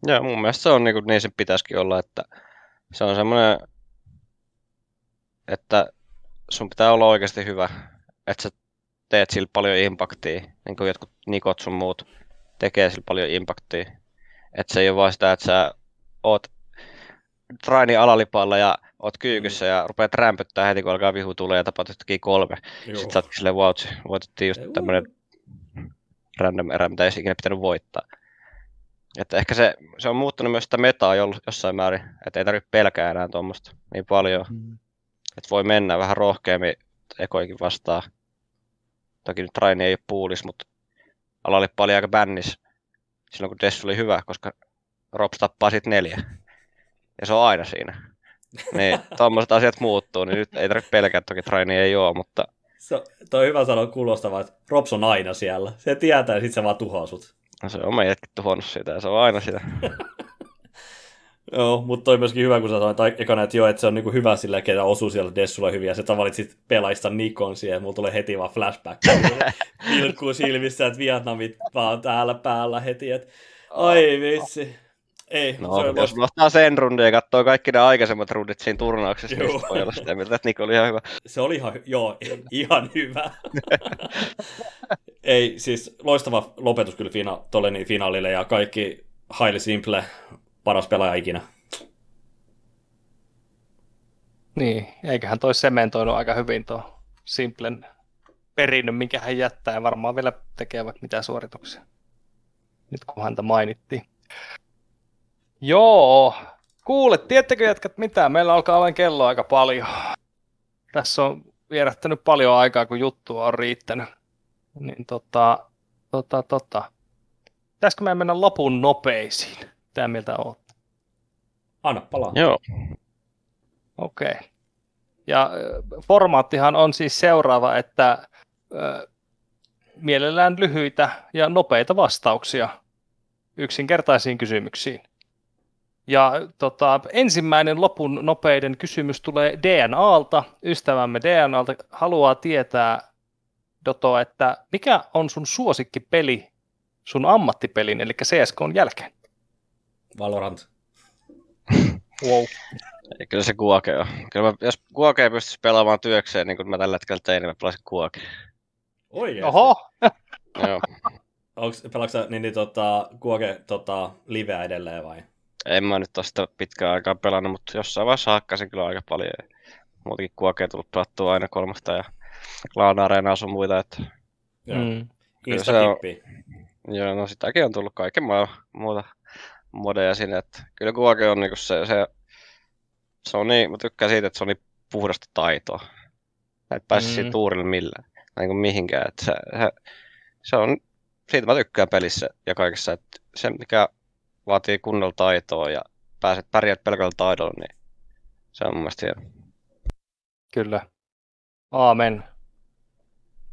Joo, mun mielestä se on niinku, niin sen pitäisikin olla, että se on semmoinen, että sun pitää olla oikeasti hyvä. Että sä teet sillä paljon impaktia, niin kuin jotkut nikot sun muut tekee sillä paljon impaktia. Että se ei ole vaan sitä, että sä oot trainin alalipalla ja oot kyykyssä mm. ja rupeat rämpyttää heti, kun alkaa vihu tulee ja tapaat yhtäkkiä kolme. Joo. Sitten sä ootkin silleen vautsi. Voitettiin just tämmönen random erä, mitä ei ikinä pitänyt voittaa. Että ehkä se, se on muuttunut myös sitä metaa jossain määrin, että ei tarvitse pelkää enää tuommoista niin paljon. Mm. Että voi mennä vähän rohkeammin ekoikin vastaan. Toki nyt Raini ei ole puulis, mutta ala oli paljon aika bännis silloin, kun Dessu oli hyvä, koska Rops tappaa siitä neljä. Ja se on aina siinä. Niin, tommoset asiat muuttuu, niin nyt ei tarvitse pelkää, toki Raini ei ole, mutta... So, toi on hyvä sanoa kuulostavaa, että Rops on aina siellä. Se tietää ja sit se vaan tuhoaa sut. No se on meidän jätkin tuhonnut sitä ja se on aina sitä. Joo, mutta toi myöskin hyvä, kun sä sanoit ekana, että joo, että se on niinku hyvä sillä, ketä osuu siellä Dessulla hyviä. Sä tavallisit pelaista Nikon siihen, ja mulla tulee heti vaan flashback. Pilkkuu silmissä, että Vietnamit vaan täällä päällä heti, että ai vitsi. Ei, no, se jos mä ottaa sen rundin ja katsoo kaikki nämä aikaisemmat rundit siinä turnauksessa, joo. Niin voi olla sitä mieltä, että Niko oli ihan hyvä. Se oli ihan, joo, ihan hyvä. Ei, siis loistava lopetus kyllä fina, tolle niin finaalille ja kaikki highly simple. Paras pelaaja ikinä. Niin, eiköhän toi sementoinut aika hyvin tuo Simplen perinnön, minkä hän jättää, ja varmaan vielä tekee vaikka mitään suorituksia, nyt kun häntä mainittiin. Joo, kuule, tiedättekö jätkät mitään, meillä alkaa olla kello aika paljon. Tässä on vierähtänyt paljon aikaa, kun juttua on riittänyt. Niin tota, tota, tota. Pitäisikö meidän mennä lopun nopeisiin? Mitä mieltä olet? Anna palaa. Joo. Okei. Okay. Ja formaattihan on siis seuraava, että äh, mielellään lyhyitä ja nopeita vastauksia yksinkertaisiin kysymyksiin. Ja tota, ensimmäinen lopun nopeiden kysymys tulee D N A:lta. Ystävämme D N A:lta haluaa tietää, Doto, että mikä on sun suosikkipeli sun ammattipelin, eli C S K:n jälkeen? Valorant. Wow. Kyllä se Quake on. Kyllä mä, jos Quakea pystyisi pelaamaan työkseen, niin kuin mä tällä hetkellä tein, niin mä pelasin Quakea. Oikeesti? Oho! Joo. Pelaatko sä niin, niin, tota, Quake tota, liveä edelleen vai? En mä nyt ole sitä pitkään aikaa pelannut, mutta jossain vaiheessa hakkasin kyllä aika paljon. Muutenkin Quakea tullut pelattua aina kolmasta ja Clown Areenaa sun muita. Että... Joo. Mm. Insta-kippi. On... Joo, no sitäkin on tullut kaiken muuta. Modeja sinne, että kyllä Quake on niinku se, se, se on niin, mä tykkään siitä, että se on niin puhdasta taitoa. Et pääse mm. siihen tuurille millään, niinku mihinkään, että se, se, se on, siitä mä tykkään pelissä ja kaikessa, että se mikä vaatii kunnolla taitoa ja pääset pärjät pelkällä taidolla, niin se on mun mielestä hieno. Kyllä. Aamen.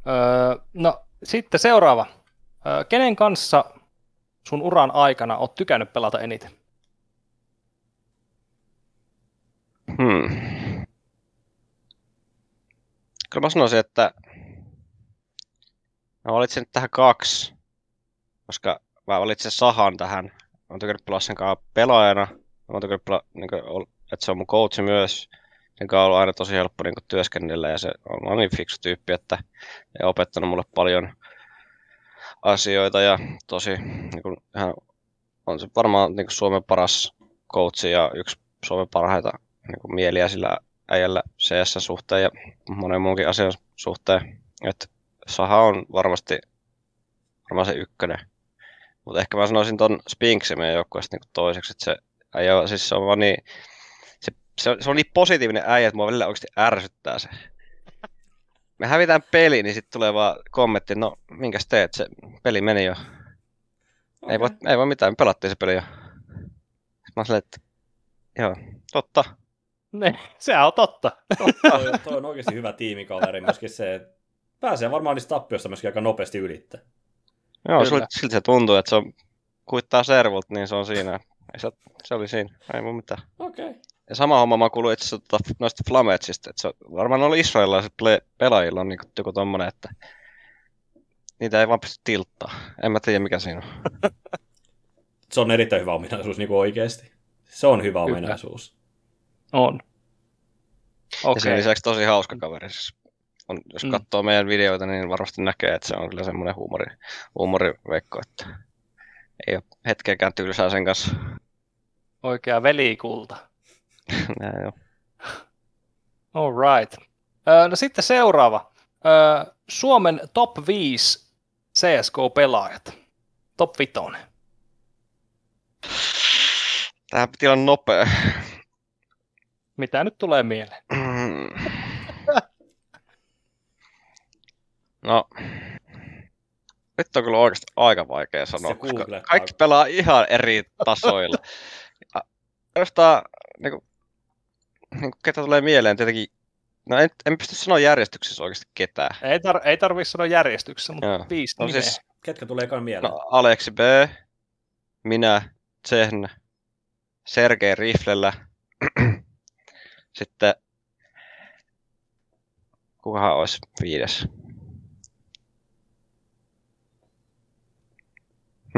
Öö, no sitten seuraava. Öö, kenen kanssa sun uran aikana oot tykännyt pelata eniten? Hmm. Kyllä mä sanoisin, että mä valitsin nyt tähän kaksi, koska mä valitsin Sahan tähän. Mä oon tykännyt pelaa sen kanssa pelaajana Mä oon kyllä, niin kuin, että se on mun coachi myös, jonka on ollut aina tosi helppo niin kuin työskennellä, ja se on niin fiksu tyyppi, että ei opettanut mulle paljon asioita, ja tosi, niin kuin, hän on se varmaan niin kuin Suomen paras coachi ja yksi Suomen parhaita niin kuin mieliä sillä äijällä C S-suhteen ja monen muunkin asian suhteen, että Saha on varmasti varmaan se ykkönen. Mutta ehkä mä sanoisin ton Spinksin meidän joukkueesta niin toiseksi, että se äijä, siis se on vaan niin, se, se on niin positiivinen äijä, että mua välillä oikeasti ärsyttää se. Me hävitään peli, niin sitten tulee vaan kommentti, no minkäs teet, se peli meni jo. Okay. Ei, voi, ei voi mitään, me pelattiin se peli jo. Mä oon silleen, että joo, totta. Ne, sehän on totta. totta. Toi, toi on oikeasti hyvä tiimikaveri myöskin se, että pääsee varmaan niistä tappioista myöskin aika nopeasti ylittää. Joo, silti, silti se tuntuu, että se on, kuittaa servult, niin se on siinä. Ei se, se oli siinä, ei mun mitään. Okei. Okay. Ja sama homma mä kuulin itse asiassa tota, noista Flametsista, että se on, varmaan oli israelilaiset ple- pelaajilla on niin joku tommonen, että niitä ei vaan pysty tilttaa. En mä tiedä mikä siinä on. Se on erittäin hyvä ominaisuus niin kuin oikeesti. Se on hyvä ominaisuus. On. Okay. Ja sen lisäksi tosi hauska kaveri. On, jos mm. katsoo meidän videoita, niin varmasti näkee, että se on kyllä semmoinen huumori, huumoriveikko, että ei ole hetkeäkään tylsää sen kanssa. Oikea velikulta. Näin joo. All right. No sitten seuraava. Suomen top viisi C S K-pelaajat. Top viisi. Tähän piti olla nopea. Mitä nyt tulee mieleen? No, nyt on kyllä oikeasti aika vaikea sanoa, koska kaikki pelaa ihan eri tasoilla. Jostain, niinku, niinku, ketä tulee mieleen tietenkin, no en, en pysty sanoa järjestyksessä oikeasti ketään. Ei, tar- ei tarvitse sanoa järjestyksessä, mutta joo. Viisi no, nimeä. Siis, ketkä tulee ekaan mieleen? No, Aleksi B, minä, Tsehn, Sergei Riflellä, sitten kukahan olisi viides?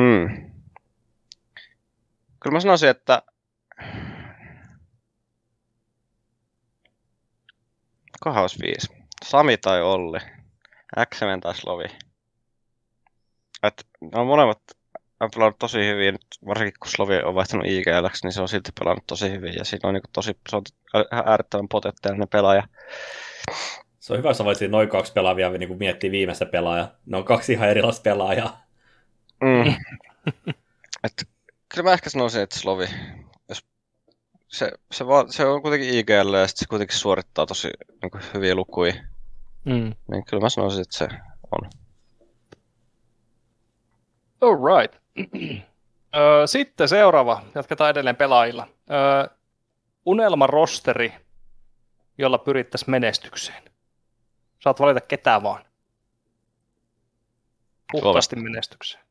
Hmm. Kyllä mä sanoisin, että kohan olisi viisi? Sami tai Olli, X M tai Slovi. Et ne on molemmat on pelannut tosi hyvin, varsinkin kun Slovi on vaihtanut I G L-ksi, niin se on silti pelannut tosi hyvin ja siinä on niin tosi, se on äärettömän potentiaalinen pelaaja. Se on hyvä, jos voisit noin kaksi pelaavia niin kun miettii viimeistä pelaajaa. Ne on kaksi ihan erilaista pelaajaa. Mm. Et, kyllä mä ehkä sanoisin, että Slovi, jos se, se, va, se on kuitenkin I G L ja se kuitenkin suorittaa tosi niin kuin, hyviä lukuja, mm. niin kyllä mä sanoisin, että se on. All right. Ö, sitten seuraava, jatketaan edelleen pelaajilla. Ö, unelmarosteri, jolla pyrittäisiin menestykseen. Saat valita ketään vaan. Puhtaasti menestykseen.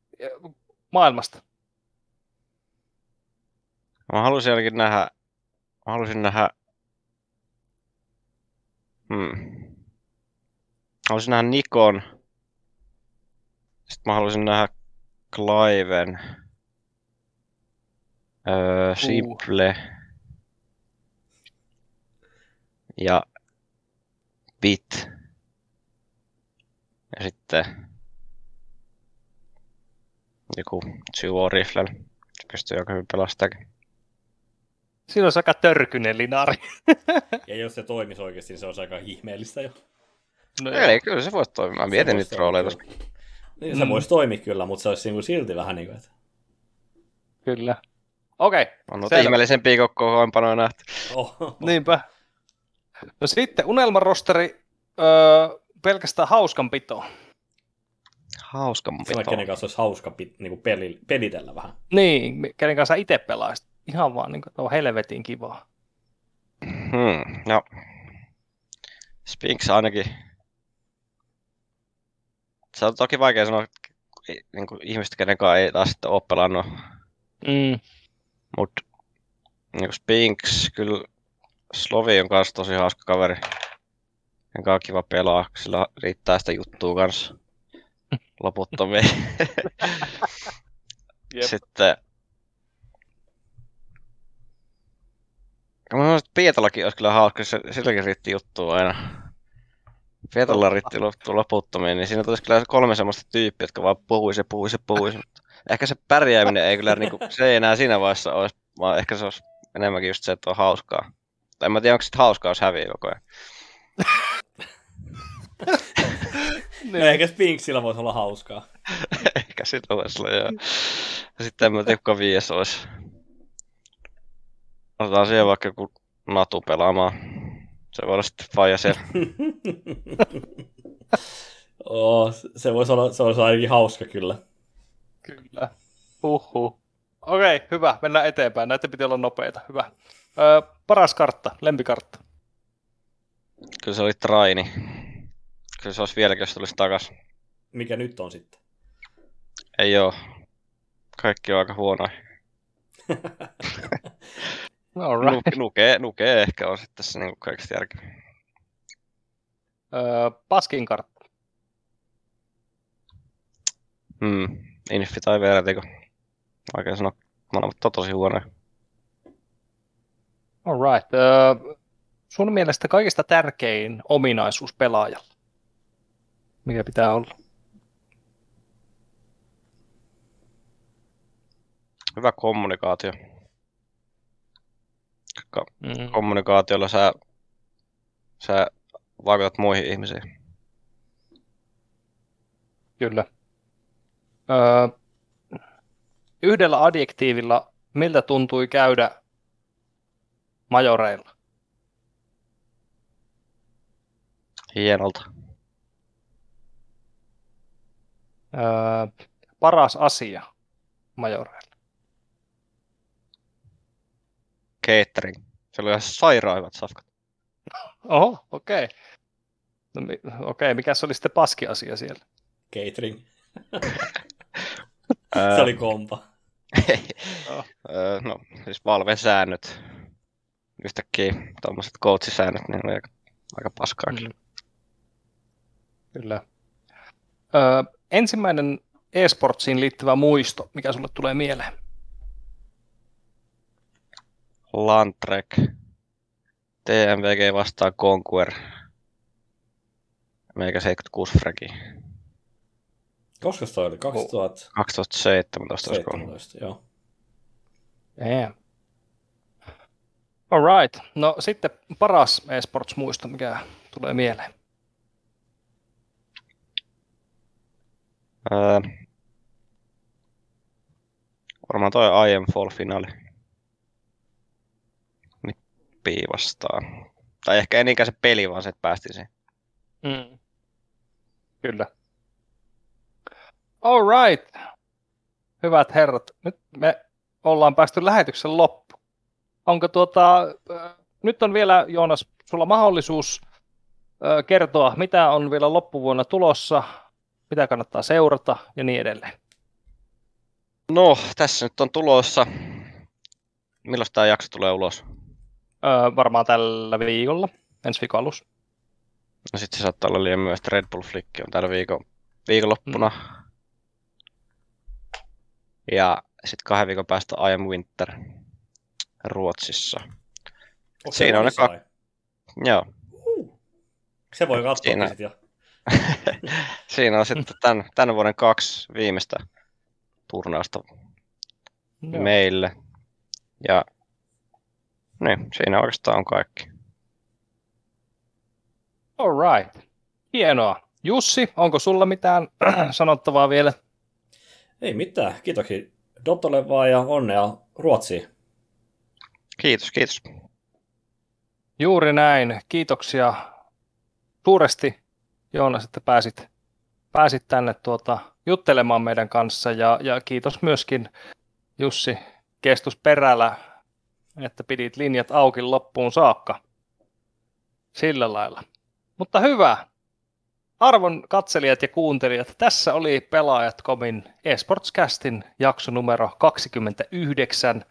Maailmasta. Mä halusin ainakin nähdä, mä halusin nähdä, hmm. halusin nähdä Nikon, sitten mä halusin nähdä Cliven, öö, Simple ja Bit ja sitten joku G O-rifle, se pystyy aika hyvin pelastamaan. Siinä on aika törkynen linari. Ja jos se toimisi oikeasti, niin se olisi aika ihmeellistä jo. No ei, kyllä se voisi toimia. Mä mietin niitä rooleita. Niin, se mm. voisi toimia kyllä, mutta se olisi silti vähän niin kuin, että... Kyllä. Okei. Okay, on noita ihmeellisempiä kokoonpanoja nähty. Oh. Niinpä. No sitten unelmarosteri öö, pelkästään hauskanpitoon. Hauskanpitoon. Se on kenen kanssa olisi hauska pit, niin peli, pelitellä vähän. Niin, kenen kanssa itse pelaisit. Ihan vaan niin kuin, on helvetin kivaa. Hmm, no. Spinks ainakin. Se on toki vaikea sanoa niin kuin ihmistä, kenenkaan ei taas sitten ole pelannut. Mm. Mut niin Spinks, kyllä Slovi on kanssa tosi hauska kaveri. Enkä on kiva pelaa, sillä riittää sitä juttua kanssa. Loputtomiin. Sitten... Ja mä sanoin, että Pietalakin olisi kyllä hauska, se silläkin riitti juttua aina. Pietalla riitti loputtomiin, niin siinä tulisi kyllä kolme semmoista tyyppiä, jotka vaan puhuisi ja puhuisi ja puhuisi. Ehkä se pärjääminen ei kyllä, niin kuin, se ei enää siinä vaiheessa olisi, vaan ehkä se olisi enemmänkin just se, että on hauskaa. Tai en mä tiedä, onko sit hauskaa, jos häviää koko ajan. No eikä Spinksillä voisi olla hauskaa. Eikä sillä voisi olla, joo. Ja sitten en mä tiedä, kuka viides olisi. Otetaan siihen vaikka joku natu pelaamaan. Se voi olla sitten faija siellä. Oo, se voisi olla, se olisi ainakin hauska kyllä. Kyllä. Huhhuh. Okei, okay, hyvä. Mennään eteenpäin. Näitä piti olla nopeita. Hyvä. Öö, paras kartta, lempikartta. Kyllä se oli Traini. Kyllä se olisi vieläkin, jos tulisi takas. Mikä nyt on sitten? Ei oo. Kaikki on aika huonoja. No, right. Nuke, nuke, nuke ehkä on sitten tässä niinku kaikista järkevää. Öö, paskin kartta. Hmm. Infi tai Vertigo. Oikein sanoa. Molemmat on tosi huonoja. Alright. Öö, sun mielestä kaikista tärkein ominaisuus pelaajalla? Mikä pitää olla? Hyvä kommunikaatio. Mm. Kommunikaatiolla sä, sä vaikutat muihin ihmisiin. Kyllä. Öö, yhdellä adjektiivilla, miltä tuntui käydä majoreilla? Hienolta. Öö, paras asia majoreilla? Catering. Se oli ihan sairaan hyvät safkat. Oho, okei. Okay. No, okei, okay. Mikä se oli sitten paskiasia siellä? Catering. se oli kompa. No, siis valvesäännöt. Yhtäkkiä tommoset coachisäännöt, niin oli aika, aika paskaa kyllä. Kyllä. Ö, ensimmäinen e-sportsiin liittyvä muisto, mikä sulle tulee mieleen? Lantrek, T M V G vastaan Conquer, meikä seitsemänkymmentäkuusi freki. Koska se oli? kaksituhatta... kaksituhattaseitsemäntoista. kaksituhattaseitsemäntoista, joo. Yeah. Alright, no sitten paras esports-muisto, mikä tulee mieleen? Öö, varmaan toi I Am Fall-finaali. Piivastaan. Tai ehkä ei niinkään se peli, vaan se, että päästiin siihen. Mm. Kyllä. All right. Hyvät herrat, nyt me ollaan päästy lähetyksen loppu. Onko tuota, äh, nyt on vielä, Joonas, sulla mahdollisuus äh, kertoa, mitä on vielä loppuvuonna tulossa, mitä kannattaa seurata ja niin edelleen. No, tässä nyt on tulossa. Milloin tämä jakso tulee ulos? Öö, varmaan tällä viikolla, ensi viikon alussa. No sit se saattaa olla liian myöhäistä, Red Bull Flick on täällä viikon, viikonloppuna. Mm. Ja sit kahden viikon päästä I Am Winter Ruotsissa. Okay, siinä on ne kaksi. Joo. Uh, se voi katsoa siinä... sit jo. Siinä on sitten tän, tän vuoden kaksi viimeistä turnausta no. meille. Ja niin, siinä oikeastaan on kaikki. All right. Hienoa. Jussi, onko sulla mitään sanottavaa vielä? Ei mitään. Kiitoksia Dotolle vaan ja onnea Ruotsiin. Kiitos, kiitos. Juuri näin. Kiitoksia suuresti, Joonas, että pääsit, pääsit tänne tuota, juttelemaan meidän kanssa. Ja, ja kiitos myöskin Jussi Kestusperälä, että pidit linjat auki loppuun saakka. Sillä lailla. Mutta hyvä. Arvon katselijat ja kuuntelijat, tässä oli Pelaajat piste comin eSportscastin jakso numero kaksikymmentäyhdeksän.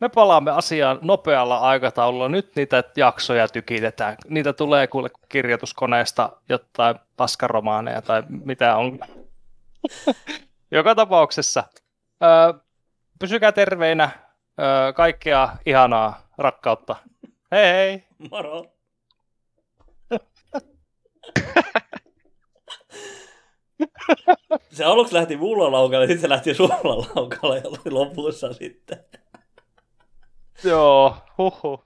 Me palaamme asiaan nopealla aikataululla. Nyt niitä jaksoja tykitetään. Niitä tulee kuule kirjoituskoneesta jotain paskaromaaneja tai mitä on. Joka tapauksessa. Pysykää terveinä. Kaikkea ihanaa, rakkautta Hei hei! Moro! Se aluksi lähti mulla laukalle, sitten se lähti suolla laukalle ja oli lopussa sitten. Joo, huhhuh.